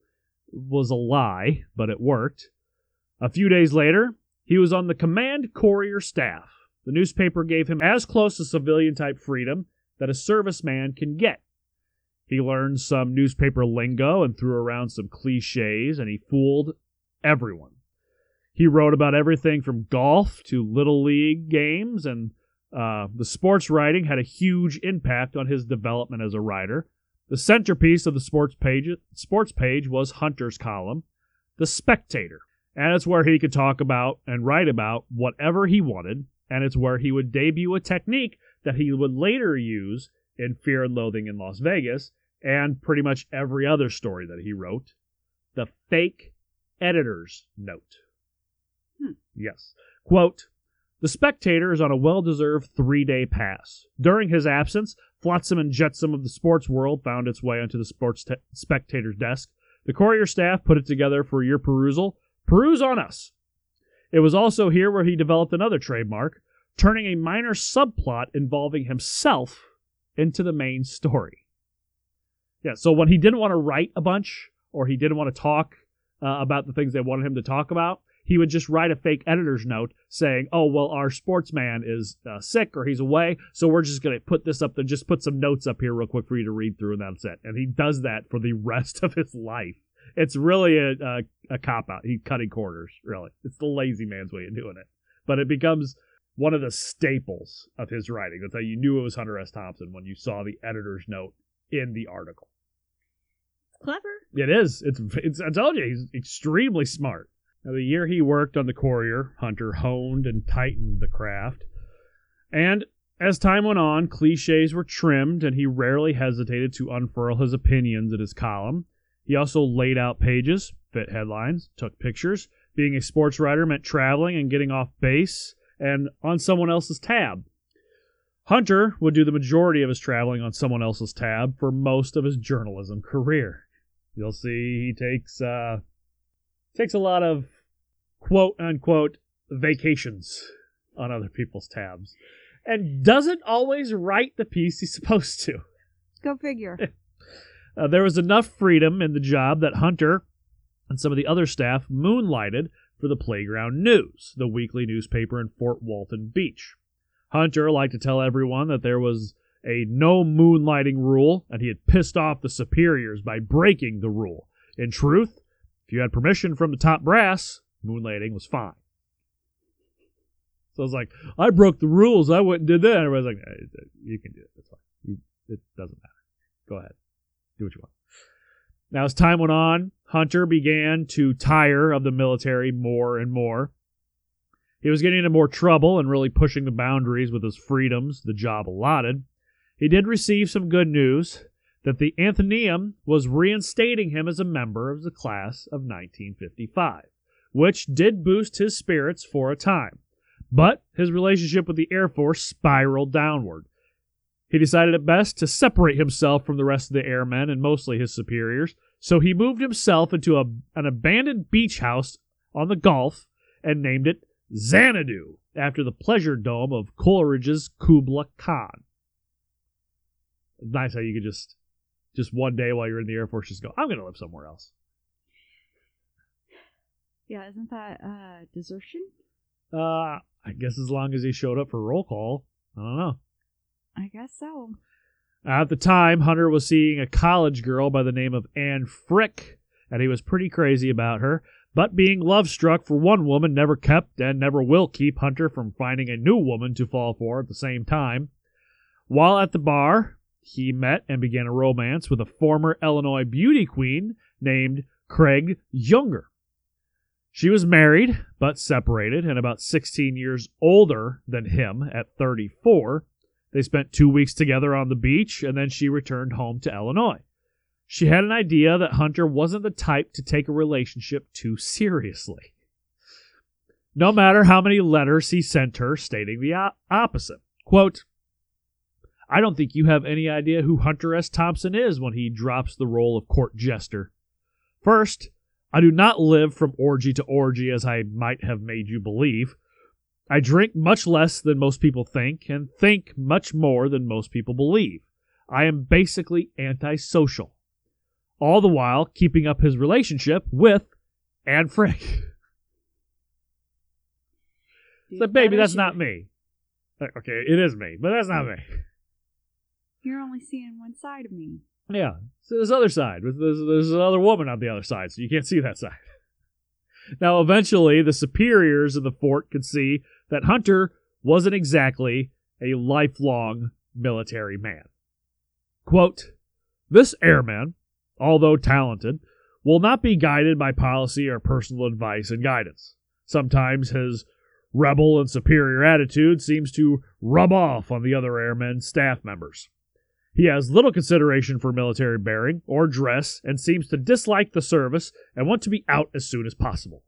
It was a lie, but it worked. A few days later, he was on the command courier staff. The newspaper gave him as close to civilian-type freedom that a serviceman can get. He learned some newspaper lingo and threw around some cliches, and he fooled everyone. He wrote about everything from golf to Little League games, and the sports writing had a huge impact on his development as a writer. The centerpiece of the sports page was Hunter's column, The Spectator. And it's where he could talk about and write about whatever he wanted, and it's where he would debut a technique that he would later use in Fear and Loathing in Las Vegas and pretty much every other story that he wrote, the fake editor's note. Yes. Quote, the Spectator is on a well-deserved three-day pass. During his absence, flotsam and jetsam of the sports world found its way onto the Spectator's desk. The Courier staff put it together for your perusal. Peruse on us. It was also here where he developed another trademark, turning a minor subplot involving himself into the main story. Yeah, so when he didn't want to write a bunch, or he didn't want to talk about the things they wanted him to talk about, he would just write a fake editor's note saying, oh, well, our sportsman is sick or he's away, so we're just going to put this up there, just put some notes up here real quick for you to read through, and that's it. And he does that for the rest of his life. It's really a cop-out. He's cutting corners, really. It's the lazy man's way of doing it. But it becomes one of the staples of his writing. That's how you knew it was Hunter S. Thompson, when you saw the editor's note in the article. Clever. It is. It's I told you, he's extremely smart. Now, the year he worked on the Courier, Hunter honed and tightened the craft. And as time went on, cliches were trimmed, and he rarely hesitated to unfurl his opinions in his column. He also laid out pages, fit headlines, took pictures. Being a sports writer meant traveling and getting off base and on someone else's tab. Hunter would do the majority of his traveling on someone else's tab for most of his journalism career. You'll see he takes a lot of quote-unquote vacations on other people's tabs and doesn't always write the piece he's supposed to. Go figure. There was enough freedom in the job that Hunter and some of the other staff moonlighted for the Playground News, the weekly newspaper in Fort Walton Beach. Hunter liked to tell everyone that there was a no moonlighting rule, and he had pissed off the superiors by breaking the rule. In truth, if you had permission from the top brass, moonlighting was fine. So I was like, I broke the rules. I went and did that. Everybody's like, you can do it. That's fine. It doesn't matter. Go ahead. Do what you want. Now, as time went on, Hunter began to tire of the military more and more. He was getting into more trouble and really pushing the boundaries with his freedoms the job allotted. He did receive some good news that the Athenaeum was reinstating him as a member of the class of 1955, which did boost his spirits for a time. But his relationship with the Air Force spiraled downward. He decided it best to separate himself from the rest of the airmen and mostly his superiors, so he moved himself into an abandoned beach house on the Gulf and named it Xanadu, after the pleasure dome of Coleridge's Kubla Khan. Nice how you could just Just one day while you're in the Air Force, just go, I'm going to live somewhere else. Yeah, isn't that desertion? I guess as long as he showed up for roll call. I don't know. I guess so. At the time, Hunter was seeing a college girl by the name of Ann Frick, and he was pretty crazy about her. But being love-struck for one woman never kept and never will keep Hunter from finding a new woman to fall for at the same time. While at the bar, he met and began a romance with a former Illinois beauty queen named Craig Younger. She was married, but separated, and about 16 years older than him at 34. They spent 2 weeks together on the beach, and then she returned home to Illinois. She had an idea that Hunter wasn't the type to take a relationship too seriously. No matter how many letters he sent her stating the opposite. Quote, I don't think you have any idea who Hunter S. Thompson is when he drops the role of court jester. First, I do not live from orgy to orgy as I might have made you believe. I drink much less than most people think and think much more than most people believe. I am basically antisocial. All the while keeping up his relationship with Anne Frick. So, baby, that's not me. Okay, it is me, but that's not me. You're only seeing one side of me. Yeah, so this other side. There's another woman on the other side, so you can't see that side. Now, eventually, the superiors of the fort could see that Hunter wasn't exactly a lifelong military man. Quote, this airman, although talented, will not be guided by policy or personal advice and guidance. Sometimes his rebel and superior attitude seems to rub off on the other airmen's staff members. He has little consideration for military bearing or dress and seems to dislike the service and want to be out as soon as possible.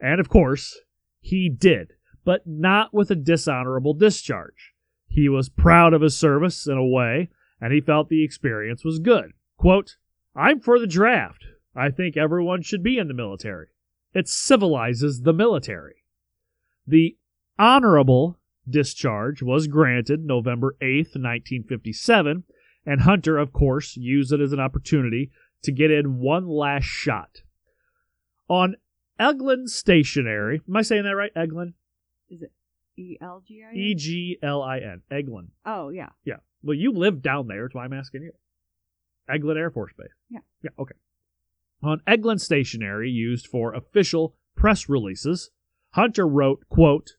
And of course, he did, but not with a dishonorable discharge. He was proud of his service in a way, and he felt the experience was good. Quote, I'm for the draft. I think everyone should be in the military. It civilizes the military. The honorable discharge was granted November 8th, 1957, and Hunter, of course, used it as an opportunity to get in one last shot. On Eglin Stationery, am I saying that right, Eglin? Is it E-L-G-I-N? E-G-L-I-N, Eglin. Oh, yeah. Yeah. Well, you live down there, that's why I'm asking you. Eglin Air Force Base. Yeah. Yeah, okay. On Eglin Stationery, used for official press releases, Hunter wrote, quote,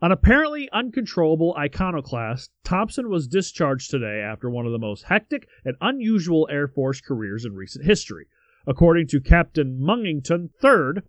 an apparently uncontrollable iconoclast, Thompson was discharged today after one of the most hectic and unusual Air Force careers in recent history. According to Captain Mungington III,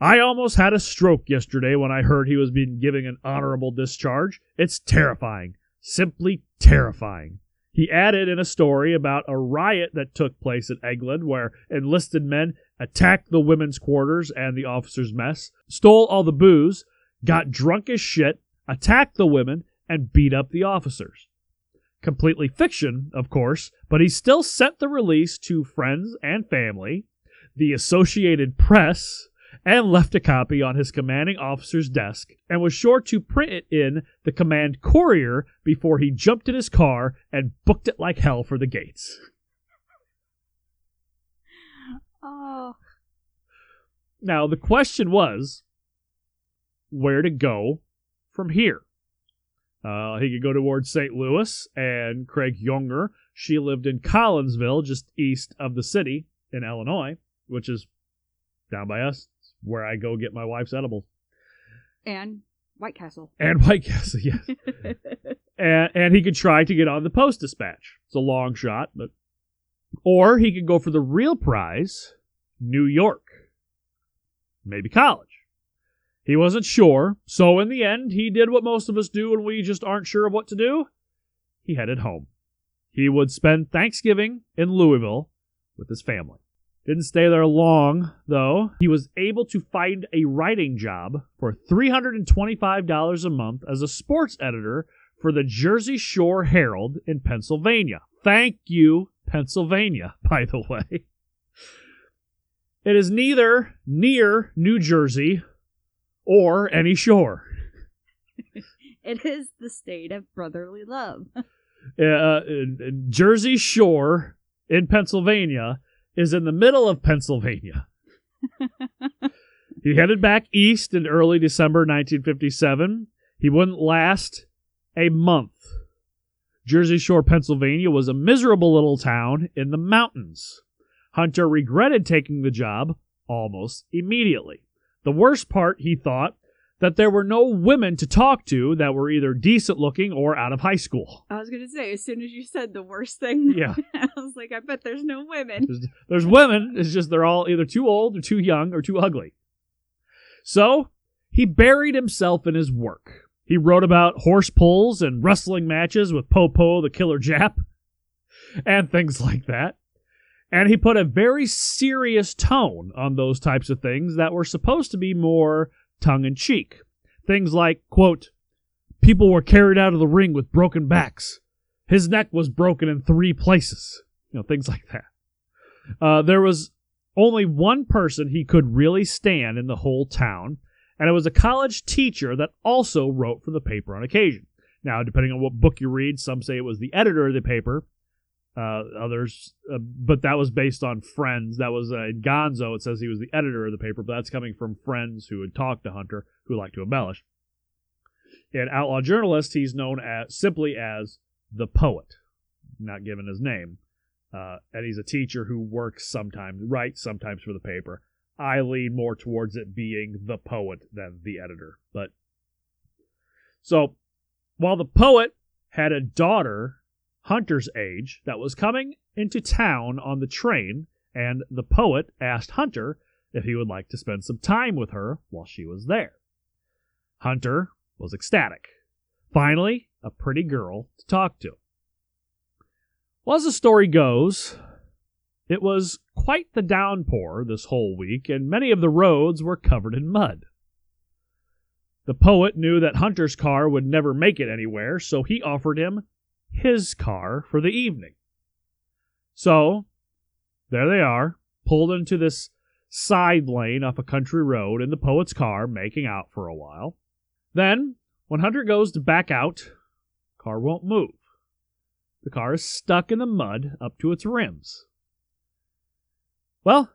I almost had a stroke yesterday when I heard he was being given an honorable discharge. It's terrifying. Simply terrifying. He added in a story about a riot that took place at Eglin where enlisted men attacked the women's quarters and the officers' mess, stole all the booze, got drunk as shit, attacked the women, and beat up the officers. Completely fiction, of course, but he still sent the release to friends and family, the Associated Press, and left a copy on his commanding officer's desk and was sure to print it in the command courier before he jumped in his car and booked it like hell for the gates. Oh. Now, the question was where to go from here. He could go towards St. Louis and Craig Younger. She lived in Collinsville, just east of the city in Illinois, which is down by us. Where I go get my wife's edibles. And White Castle. And White Castle, yes. and he could try to get on the Post-Dispatch. It's a long shot, but... Or he could go for the real prize, New York. Maybe college. He wasn't sure, so in the end, he did what most of us do when we just aren't sure of what to do. He headed home. He would spend Thanksgiving in Louisville with his family. Didn't stay there long, though. He was able to find a writing job for $325 a month as a sports editor for the Jersey Shore Herald in Pennsylvania. Thank you, Pennsylvania, by the way. It is neither near New Jersey or any shore. It is the state of brotherly love. Jersey Shore in Pennsylvania is in the middle of Pennsylvania. He headed back east in early December 1957. He wouldn't last a month. Jersey Shore, Pennsylvania was a miserable little town in the mountains. Hunter regretted taking the job almost immediately. The worst part, he thought, that there were no women to talk to that were either decent looking or out of high school. I was going to say, as soon as you said the worst thing, yeah. I was like, I bet there's no women. There's women. It's just they're all either too old or too young or too ugly. So he buried himself in his work. He wrote about horse pulls and wrestling matches with Popo the Killer Jap and things like that. And he put a very serious tone on those types of things that were supposed to be more tongue-in-cheek. Things like, quote, people were carried out of the ring with broken backs. His neck was broken in 3 places. You know, things like that. There was only one person he could really stand in the whole town, and it was a college teacher that also wrote for the paper on occasion. Now, depending on what book you read, some say it was the editor of the paper, others, but that was based on Friends. That was in Gonzo. It says he was the editor of the paper, but that's coming from friends who had talked to Hunter, who liked to embellish. In Outlaw Journalist, he's known as, simply as the poet, not given his name. And he's a teacher who works sometimes, writes sometimes for the paper. I lean more towards it being the poet than the editor. But so, while the poet had a daughter Hunter's age that was coming into town on the train, and the poet asked Hunter if he would like to spend some time with her while she was there. Hunter was ecstatic. Finally, a pretty girl to talk to. Well, as the story goes, it was quite the downpour this whole week, and many of the roads were covered in mud. The poet knew that Hunter's car would never make it anywhere, so he offered him his car for the evening. So, there they are, pulled into this side lane off a country road in the poet's car, making out for a while. Then, when Hunter goes to back out, the car won't move. The car is stuck in the mud up to its rims. Well,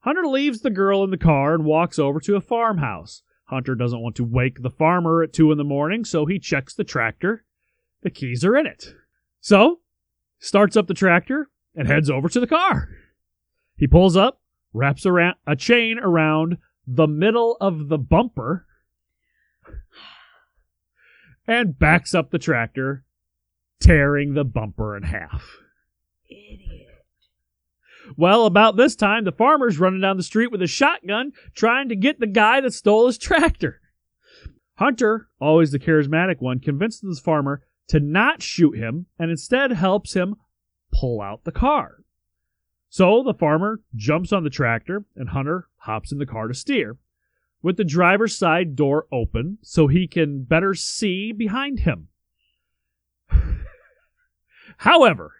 Hunter leaves the girl in the car and walks over to a farmhouse. Hunter doesn't want to wake the farmer at 2 a.m, so he checks the tractor. The keys are in it. So, starts up the tractor and heads over to the car. He pulls up, wraps a chain around the middle of the bumper, and backs up the tractor, tearing the bumper in half. Idiot. Well, about this time, the farmer's running down the street with a shotgun, trying to get the guy that stole his tractor. Hunter, always the charismatic one, convinces this farmer to not shoot him, and instead helps him pull out the car. So the farmer jumps on the tractor, and Hunter hops in the car to steer, with the driver's side door open so he can better see behind him. However,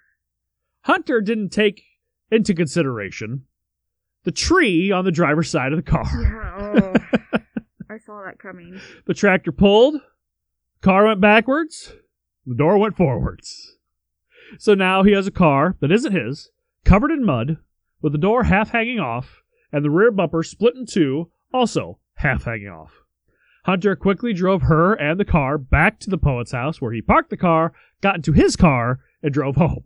Hunter didn't take into consideration the tree on the driver's side of the car. Yeah, I saw that coming. The tractor pulled, car went backwards, the door went forwards. So now he has a car that isn't his, covered in mud, with the door half hanging off, and the rear bumper split in 2, also half hanging off. Hunter quickly drove her and the car back to the poet's house, where he parked the car, got into his car, and drove home.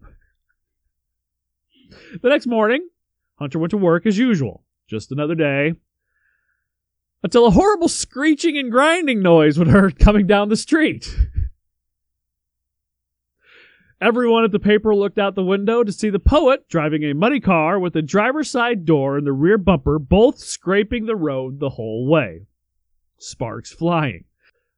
The next morning, Hunter went to work as usual. Just another day. Until a horrible screeching and grinding noise was heard coming down the street. Everyone at the paper looked out the window to see the poet driving a muddy car with the driver's side door and the rear bumper both scraping the road the whole way. Sparks flying.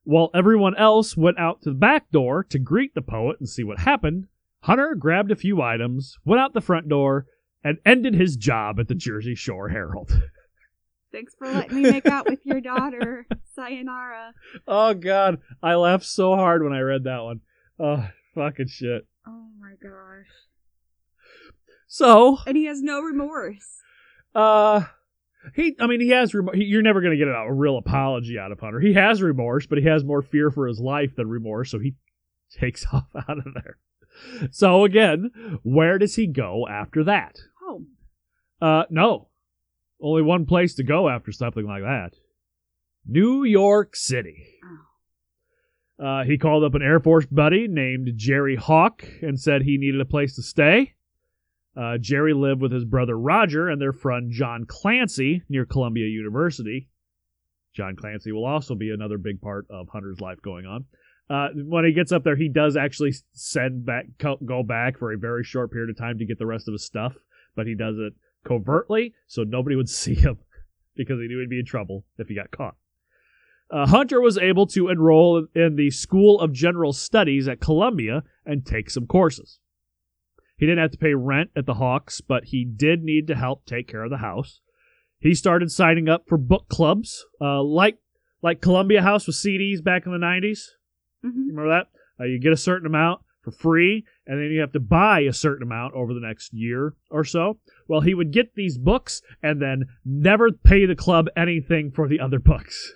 While everyone else went out to the back door to greet the poet and see what happened, Hunter grabbed a few items, went out the front door, and ended his job at the Jersey Shore Herald. Thanks for letting me make out with your daughter. Sayonara. Oh, God. I laughed so hard when I read that one. Oh, fucking shit. Oh, my gosh. So. And he has no remorse. He has remorse. You're never going to get a real apology out of Hunter. He has remorse, but he has more fear for his life than remorse, so he takes off out of there. So again, where does he go after that? Home. No. Only one place to go after something like that. New York City. Oh. He called up an Air Force buddy named Jerry Hawk and said he needed a place to stay. Jerry lived with his brother Roger and their friend John Clancy near Columbia University. John Clancy will also be another big part of Hunter's life going on. When he gets up there, he does actually go back for a very short period of time to get the rest of his stuff, but he does it covertly so nobody would see him because he knew he'd be in trouble if he got caught. Hunter was able to enroll in the School of General Studies at Columbia and take some courses. He didn't have to pay rent at the Hawks, but he did need to help take care of the house. He started signing up for book clubs, like Columbia House with CDs back in the 90s. Mm-hmm. Remember that? You get a certain amount for free, and then you have to buy a certain amount over the next year or so. Well, he would get these books and then never pay the club anything for the other books.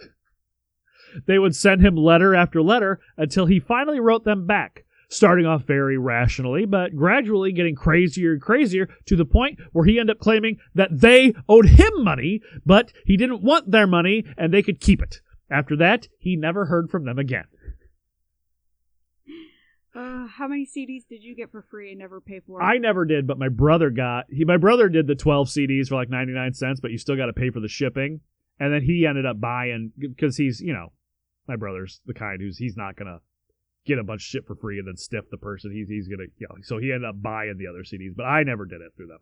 They would send him letter after letter until he finally wrote them back, starting off very rationally, but gradually getting crazier and crazier to the point where he ended up claiming that they owed him money, but he didn't want their money and they could keep it. After that, he never heard from them again. How many CDs did you get for free and never pay for? I never did, but my brother got... My brother did the 12 CDs for like 99 cents, but you still got to pay for the shipping. And then he ended up buying... Because he's, you know, my brother's the kind who's... He's not going to get a bunch of shit for free and then stiff the person. He's going to... You know, so he ended up buying the other CDs, but I never did it through them.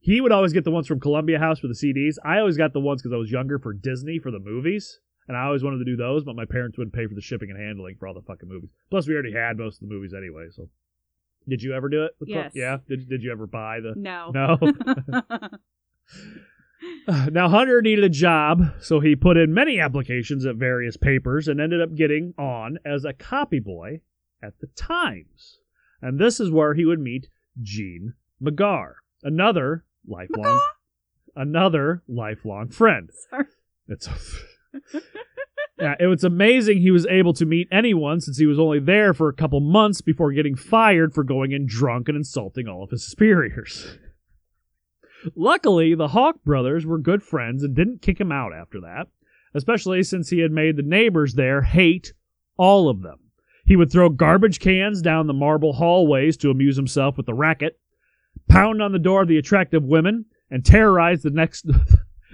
He would always get the ones from Columbia House for the CDs. I always got the ones because I was younger for Disney for the movies. And I always wanted to do those, but my parents wouldn't pay for the shipping and handling for all the fucking movies. Plus, we already had most of the movies anyway, so. Did you ever do it? Yes. Yeah? Did you ever buy the... No. No? Now, Hunter needed a job, so he put in many applications at various papers and ended up getting on as a copy boy at the Times. And this is where he would meet Gene McGarr, another lifelong friend. Sorry. It's... Yeah, it was amazing he was able to meet anyone since he was only there for a couple months before getting fired for going in drunk and insulting all of his superiors. Luckily, the Hawk brothers were good friends and didn't kick him out after that, especially since he had made the neighbors there hate all of them. He would throw garbage cans down the marble hallways to amuse himself with the racket, pound on the door of the attractive women, and terrorize the next...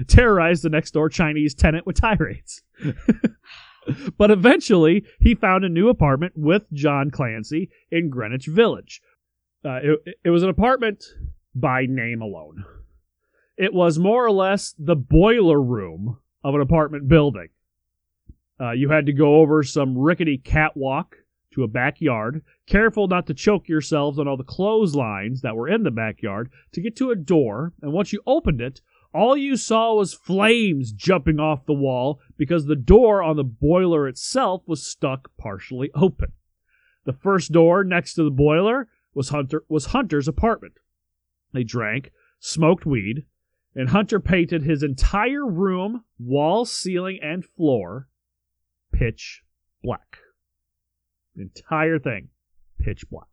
terrorized the next-door Chinese tenant with tirades. But eventually, he found a new apartment with John Clancy in Greenwich Village. It was an apartment by name alone. It was more or less the boiler room of an apartment building. You had to go over some rickety catwalk to a backyard, careful not to choke yourselves on all the clotheslines that were in the backyard, to get to a door, and once you opened it, all you saw was flames jumping off the wall because the door on the boiler itself was stuck partially open. The first door next to the boiler was Hunter's apartment. They drank, smoked weed, and Hunter painted his entire room, wall, ceiling, and floor pitch black. The entire thing, pitch black.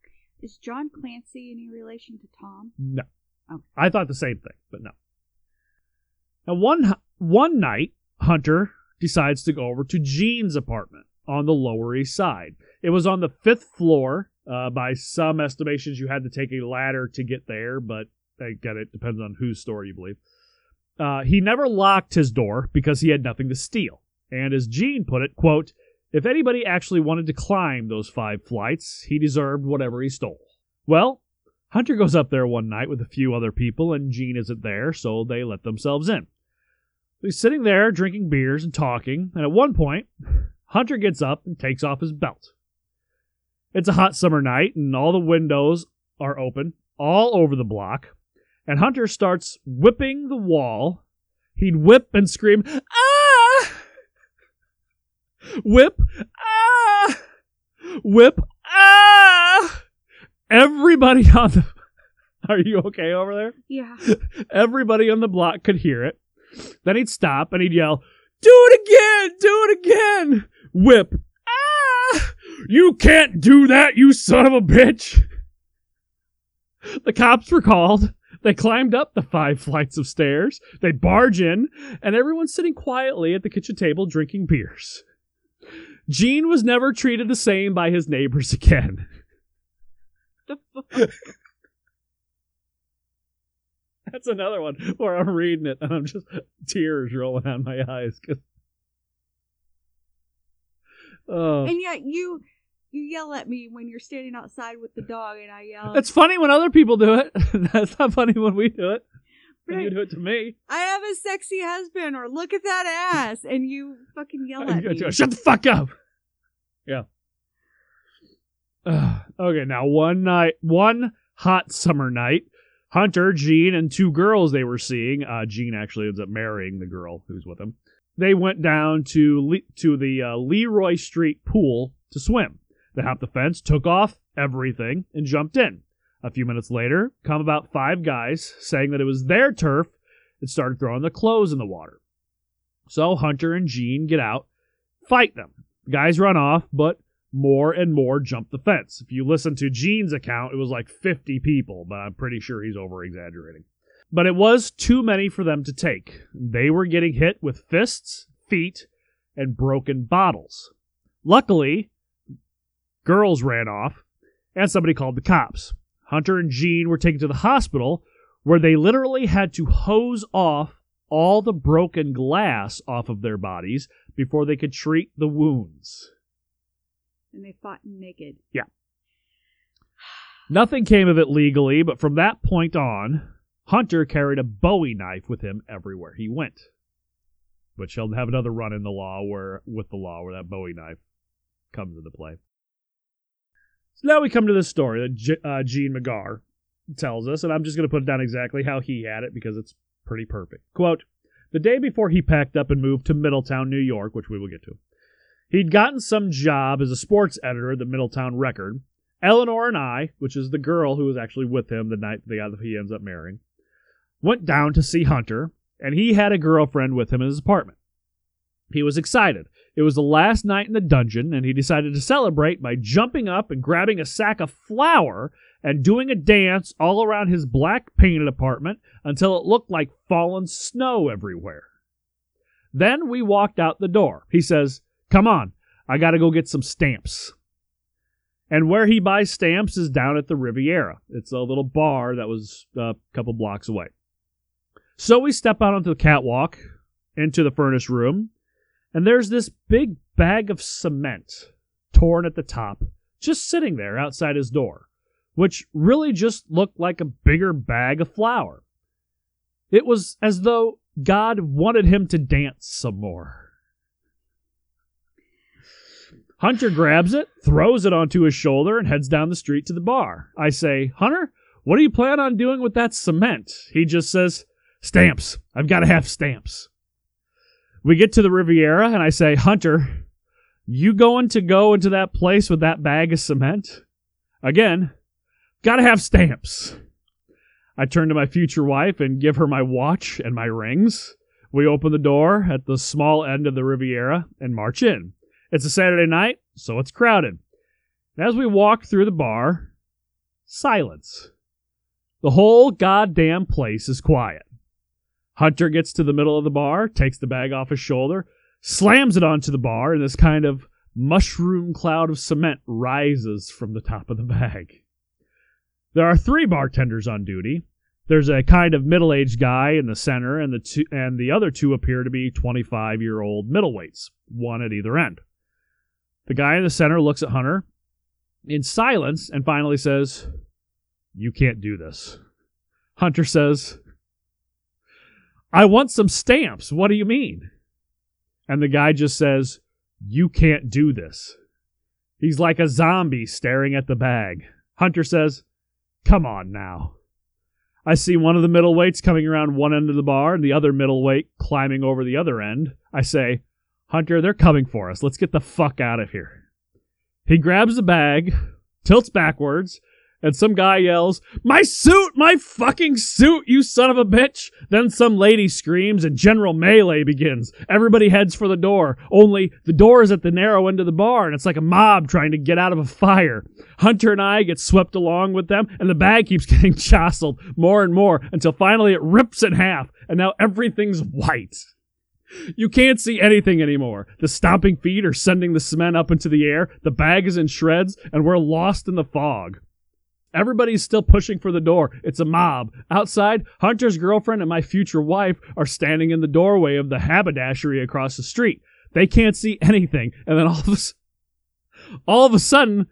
Is John Clancy any relation to Tom? No. Oh. I thought the same thing, but no. Now, one night, Hunter decides to go over to Gene's apartment on the Lower East Side. It was on the 5th floor. By some estimations, you had to take a ladder to get there, but again, it depends on whose story you believe. He never locked his door because he had nothing to steal. And as Gene put it, quote, if anybody actually wanted to climb those 5 flights, he deserved whatever he stole. Well, Hunter goes up there one night with a few other people, and Gene isn't there, so they let themselves in. He's sitting there drinking beers and talking, and at one point, Hunter gets up and takes off his belt. It's a hot summer night, and all the windows are open all over the block, and Hunter starts whipping the wall. He'd whip and scream, ah! Whip, ah! Whip, ah! Everybody on the... Are you okay over there? Yeah. Everybody on the block could hear it. Then he'd stop and he'd yell, do it again! Do it again! Whip. Ah! You can't do that, you son of a bitch! The cops were called. They climbed up the 5 flights of stairs. They barge in, and everyone's sitting quietly at the kitchen table drinking beers. Gene was never treated the same by his neighbors again. The fuck? That's another one where I'm reading it and I'm just tears rolling out my eyes. And yet you yell at me when you're standing outside with the dog, and I yell. It's funny when other people do it. That's not funny when we do it. When you do it to me. I have a sexy husband, or look at that ass, and you fucking yell at me. Shut the fuck up. Yeah. Okay, now one hot summer night, Hunter, Gene, and 2 girls they were seeing. Gene actually ends up marrying the girl who's with him. They went down to the Leroy Street pool to swim. They hopped the fence, took off everything, and jumped in. A few minutes later, come about 5 guys, saying that it was their turf, and started throwing the clothes in the water. So Hunter and Gene get out, fight them. The guys run off, but more and more jump the fence. If you listen to Gene's account, it was like 50 people, but I'm pretty sure he's over-exaggerating. But it was too many for them to take. They were getting hit with fists, feet, and broken bottles. Luckily, girls ran off, and somebody called the cops. Hunter and Gene were taken to the hospital, where they literally had to hose off all the broken glass off of their bodies before they could treat the wounds. And they fought naked. Yeah. Nothing came of it legally, but from that point on, Hunter carried a Bowie knife with him everywhere he went. But she'll have another run in the law where that Bowie knife comes into play. So now we come to this story that Gene McGarr tells us, and I'm just going to put down exactly how he had it because it's pretty perfect. Quote, "The day before he packed up and moved to Middletown, New York," which we will get to, "he'd gotten some job as a sports editor at the Middletown Record. Eleanor and I," which is the girl who was actually with him the night he ends up marrying, "went down to see Hunter, and he had a girlfriend with him in his apartment. He was excited. It was the last night in the dungeon, and he decided to celebrate by jumping up and grabbing a sack of flour and doing a dance all around his black-painted apartment until it looked like fallen snow everywhere. Then we walked out the door. He says, 'Come on, I gotta go get some stamps.' And where he buys stamps is down at the Riviera. It's a little bar that was a couple blocks away. So we step out onto the catwalk, into the furnace room, and there's this big bag of cement, torn at the top, just sitting there outside his door, which really just looked like a bigger bag of flour. It was as though God wanted him to dance some more. Hunter grabs it, throws it onto his shoulder, and heads down the street to the bar. I say, 'Hunter, what do you plan on doing with that cement?' He just says, 'Stamps. I've got to have stamps.' We get to the Riviera, and I say, 'Hunter, you going to go into that place with that bag of cement?' Again, 'Gotta have stamps.' I turn to my future wife and give her my watch and my rings. We open the door at the small end of the Riviera and march in. It's a Saturday night, so it's crowded. And as we walk through the bar, silence. The whole goddamn place is quiet. Hunter gets to the middle of the bar, takes the bag off his shoulder, slams it onto the bar, and this kind of mushroom cloud of cement rises from the top of the bag. There are 3 bartenders on duty. There's a kind of middle-aged guy in the center, and the other 2 appear to be 25-year-old middleweights, one at either end. The guy in the center looks at Hunter in silence and finally says, 'You can't do this.' Hunter says, 'I want some stamps. What do you mean?' And the guy just says, 'You can't do this.' He's like a zombie staring at the bag. Hunter says, 'Come on now.' I see one of the middleweights coming around one end of the bar and the other middleweight climbing over the other end. I say, 'Hunter, they're coming for us. Let's get the fuck out of here.' He grabs the bag, tilts backwards, And some guy yells, "My suit! My fucking suit, you son of a bitch!" Then some lady screams and general melee begins. Everybody heads for the door, only the door is at the narrow end of the bar and it's like a mob trying to get out of a fire. Hunter and I get swept along with them and the bag keeps getting jostled more and more until finally it rips in half and now everything's white. You can't see anything anymore. The stomping feet are sending the cement up into the air, the bag is in shreds, and we're lost in the fog. Everybody's still pushing for the door. It's a mob. Outside, Hunter's girlfriend and my future wife are standing in the doorway of the haberdashery across the street. They can't see anything, and then all of a sudden,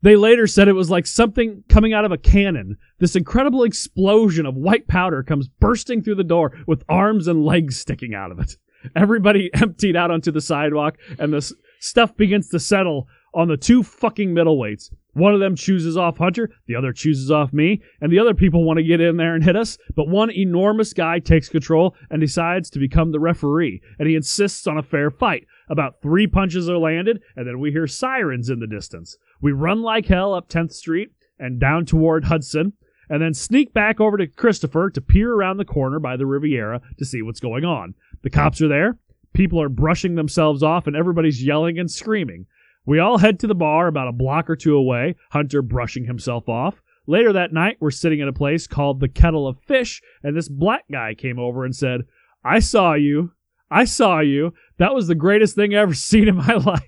they later said it was like something coming out of a cannon. This incredible explosion of white powder comes bursting through the door with arms and legs sticking out of it. Everybody emptied out onto the sidewalk, and the stuff begins to settle on the two fucking middleweights. One of them chooses off Hunter, the other chooses off me, and the other people want to get in there and hit us, but one enormous guy takes control and decides to become the referee, and he insists on a fair fight. About 3 punches are landed, and then we hear sirens in the distance. We run like hell up 10th Street and down toward Hudson, and then sneak back over to Christopher to peer around the corner by the Riviera to see what's going on. The cops are there, people are brushing themselves off, and everybody's yelling and screaming. We all head to the bar about a block or two away, Hunter brushing himself off. Later that night, we're sitting at a place called the Kettle of Fish, and this black guy came over and said, I saw you. That was the greatest thing I've ever seen in my life.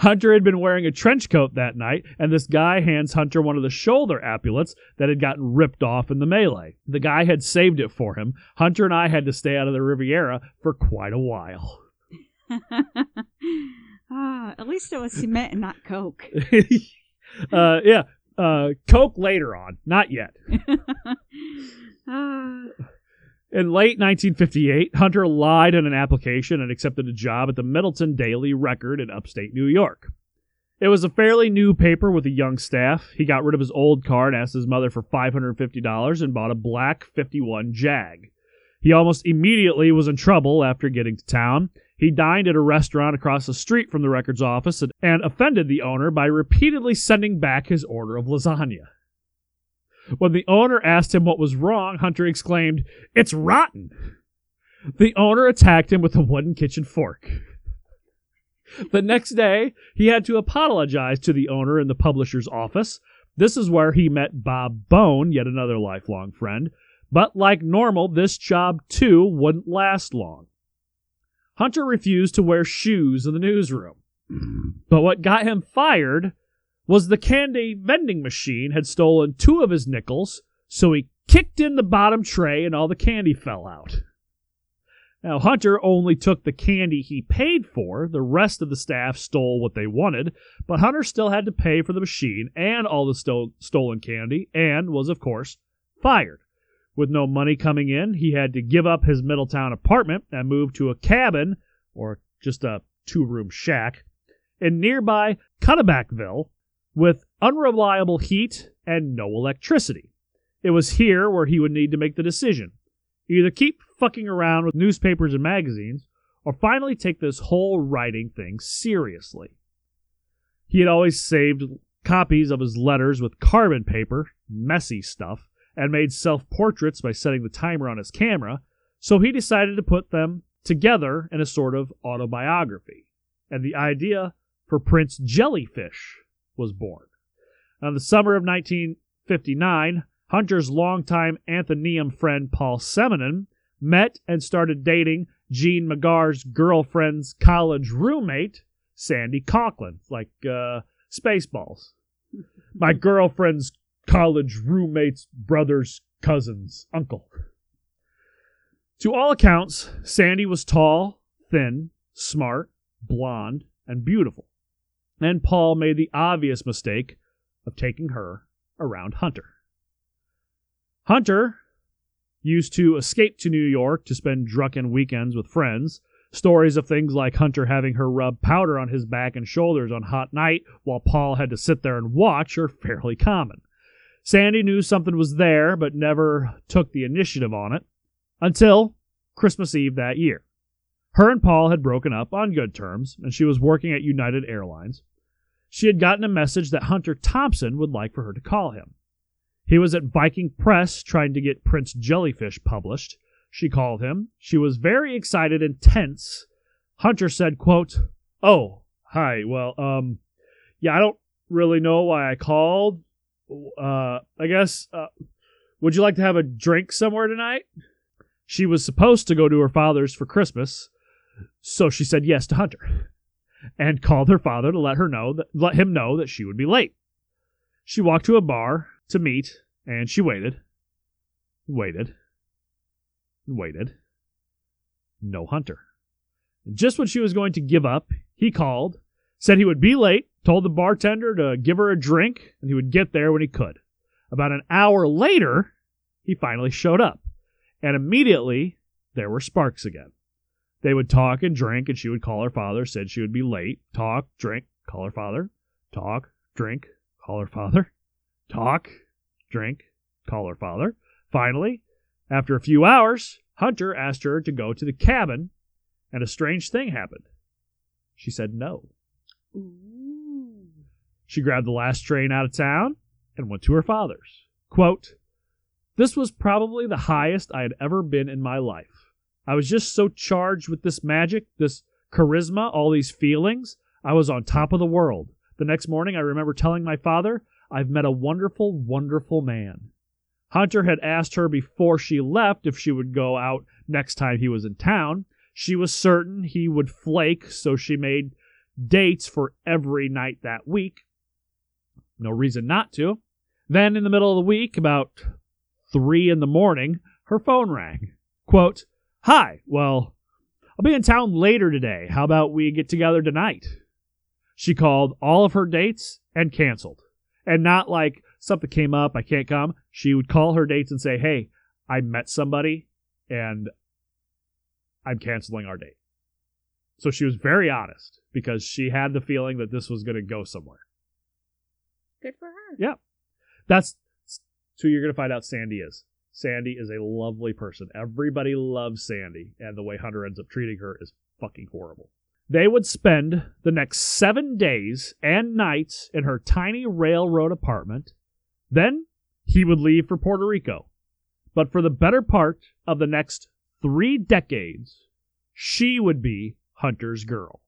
Hunter had been wearing a trench coat that night, and this guy hands Hunter one of the shoulder epaulets that had gotten ripped off in the melee. The guy had saved it for him. Hunter and I had to stay out of the Riviera for quite a while. At least it was cement and not coke. Coke later on, not yet. In late 1958, Hunter lied in an application and accepted a job at the Middletown Daily Record in upstate New York. It was a fairly new paper with a young staff. He got rid of his old car and asked his mother for $550 and bought a black 51 Jag. He almost immediately was in trouble after getting to town. He dined at a restaurant across the street from the record's office and offended the owner by repeatedly sending back his order of lasagna. When the owner asked him what was wrong, Hunter exclaimed, "It's rotten!" The owner attacked him with a wooden kitchen fork. The next day, he had to apologize to the owner in the publisher's office. This is where he met Bob Bone, yet another lifelong friend. But like normal, this job, too, wouldn't last long. Hunter refused to wear shoes in the newsroom. But what got him fired was the candy vending machine had stolen 2 of his nickels, so he kicked in the bottom tray and all the candy fell out. Now, Hunter only took the candy he paid for. The rest of the staff stole what they wanted, but Hunter still had to pay for the machine and all the stolen candy and was, of course, fired. With no money coming in, he had to give up his Middletown apartment and move to a cabin, or just a 2-room shack, in nearby Cutterbackville with unreliable heat and no electricity. It was here where he would need to make the decision. Either keep fucking around with newspapers and magazines, or finally take this whole writing thing seriously. He had always saved copies of his letters with carbon paper, messy stuff, and made self-portraits by setting the timer on his camera, so he decided to put them together in a sort of autobiography. And the idea for Prince Jellyfish was born. Now, in the summer of 1959, Hunter's longtime Athenaeum friend Paul Seminen met and started dating Gene McGarr's girlfriend's college roommate, Sandy Coughlin, like Spaceballs. My girlfriend's college roommate's brother's cousin's uncle. To all accounts, Sandy was tall, thin, smart, blonde, and beautiful. And Paul made the obvious mistake of taking her around Hunter. Hunter used to escape to New York to spend drunken weekends with friends. Stories of things like Hunter having her rub powder on his back and shoulders on hot night while Paul had to sit there and watch are fairly common. Sandy knew something was there, but never took the initiative on it until Christmas Eve that year. Her and Paul had broken up on good terms, and she was working at United Airlines. she had gotten a message that Hunter Thompson would like for her to call him. He was at Viking Press trying to get Prince Jellyfish published. She called him. She was very excited and tense. Hunter said, quote, "Oh, hi, well, yeah, I don't really know why I called. I guess, would you like to have a drink somewhere tonight?" She was supposed to go to her father's for Christmas, so she said yes to Hunter and called her father to let him know that she would be late. She walked to a bar to meet, and she waited. No Hunter. Just when she was going to give up, he called, said he would be late, told the bartender to give her a drink, and he would get there when he could. About an hour later, he finally showed up, and immediately there were sparks again. They would talk and drink, and she would call her father, said she would be late, talk, drink, call her father, talk, drink, call her father, talk, drink, call her father. Finally, after a few hours, Hunter asked her to go to the cabin, and a strange thing happened. She said no. Ooh. She grabbed the last train out of town and went to her father's. Quote, "This was probably the highest I had ever been in my life. I was just so charged with this magic, this charisma, all these feelings. I was on top of the world. The next morning I remember telling my father, I've met a wonderful, wonderful man." Hunter had asked her before she left if she would go out next time he was in town. She was certain he would flake, so she made dates for every night that week. No reason not to. Then in the middle of the week, about 3 a.m, her phone rang. Quote, "Hi, well, I'll be in town later today. How about we get together tonight?" She called all of her dates and canceled. And not like something came up, I can't come. She would call her dates and say, "Hey, I met somebody and I'm canceling our date." So she was very honest because she had the feeling that this was going to go somewhere. Good for her. Yeah. That's who you're going to find out Sandy is. Sandy is a lovely person. Everybody loves Sandy. And the way Hunter ends up treating her is fucking horrible. They would spend the next 7 days and nights in her tiny railroad apartment. Then he would leave for Puerto Rico. But for the better part of the next 3 decades, she would be Hunter's girl.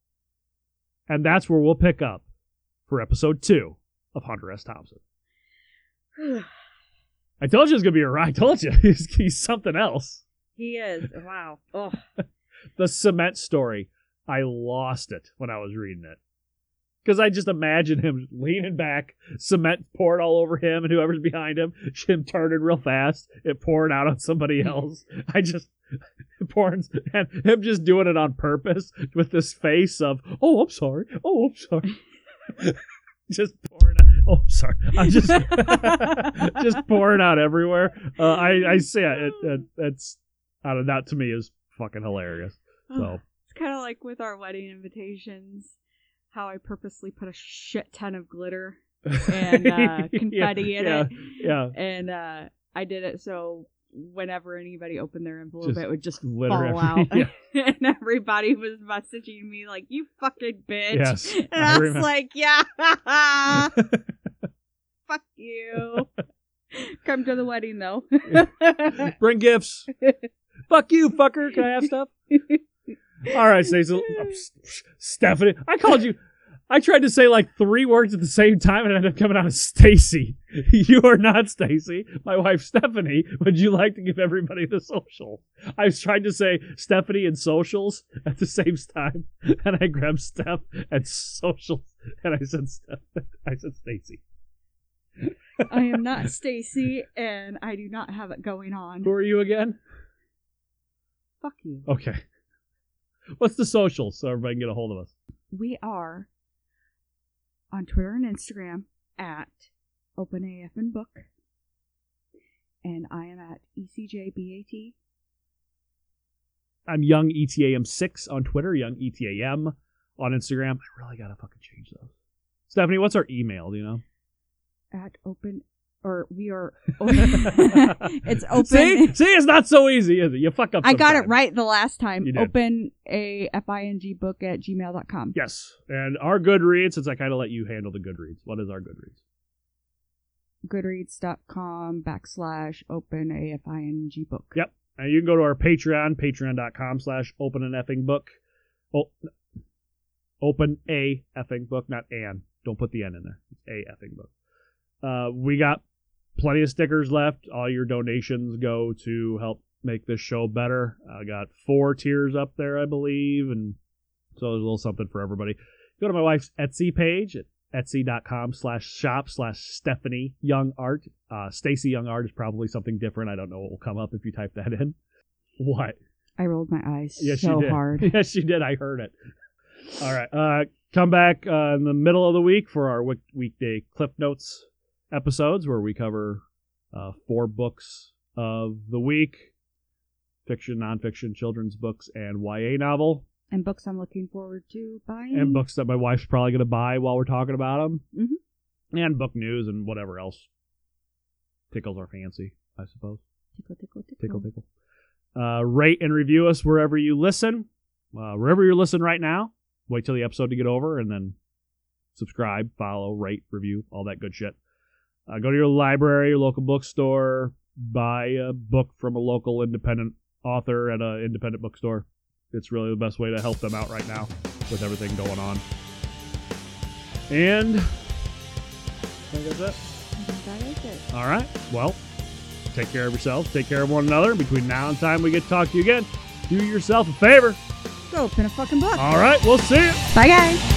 And that's where we'll pick up for episode 2 of Hunter S. Thompson. I told you it was going to be a ride. I told you. He's something else. He is. Wow. Oh. The cement story. I lost it when I was reading it. Because I just imagined him leaning back, cement poured all over him, and whoever's behind him, him turning real fast, it pouring out on somebody else. I just, pouring, and him just doing it on purpose with this face of, "Oh, I'm sorry. Oh, I'm sorry." Just pouring out. Oh, sorry. I'm just, just pouring out everywhere. I say it. That's, I don't know, that to me is fucking hilarious. So. Kind of like with our wedding invitations, how I purposely put a shit ton of glitter and confetti in it. Yeah. And I did it so whenever anybody opened their envelope, it would just fall out. Yeah. And everybody was messaging me like, "You fucking bitch." Yes, and I was like, "Yeah, fuck you." Come to the wedding though. Bring gifts. Fuck you, fucker. Can I have stuff? All right, so Stephanie. I called you. I tried to say like 3 words at the same time and it ended up coming out as Stacy. You are not Stacy. My wife, Stephanie, would you like to give everybody the social? I was trying to say Stephanie and socials at the same time, and I grabbed Steph and socials, and I said Steph. I said Stacy. I am not Stacy, and I do not have it going on. Who are you again? Fuck you. Okay. What's the social so everybody can get a hold of us? We are on Twitter and Instagram at OpenAFNBook. And I am at ECJBAT. I'm Young ETAM6 on Twitter, Young ETAM on Instagram. I really got to fucking change those. Stephanie, what's our email, do you know? At open or we are open. It's open. See, it's not so easy, is it? You fuck up sometimes. I got it right the last time. openafing@gmail.com. Yes. And our Goodreads, since I kind of let you handle the Goodreads, what is our Goodreads? Goodreads.com/openafingbook. Yep. And you can go to our Patreon, patreon.com/openaneffingbook. Oh, open a effing book, not an. Don't put the N in there. A effing book. We got plenty of stickers left. All your donations go to help make this show better. I got 4 tiers up there, I believe, and so there's a little something for everybody. Go to my wife's Etsy page at etsy.com/shop/StephanieYoungArt. Stacy Young Art is probably something different. I don't know what will come up if you type that in. What? I rolled my eyes hard. Yes, you did. I heard it. All right. Come back in the middle of the week for our weekday Cliff Notes episodes where we cover 4 books of the week. Fiction, nonfiction, children's books, and YA novel. And books I'm looking forward to buying. And books that my wife's probably going to buy while we're talking about them. Mm-hmm. And book news and whatever else tickles our fancy, I suppose. Tickle. Rate and review us wherever you listen. Wherever you're listening right now, wait till the episode to get over, and then subscribe, follow, rate, review, all that good shit. Go to your library, your local bookstore, buy a book from a local independent author at an independent bookstore. It's really the best way to help them out right now with everything going on. And I think that's it. All right. Well, take care of yourselves. Take care of one another. Between now and time we get to talk to you again, do yourself a favor. Go open a fucking book. All right. We'll see you. Bye, guys.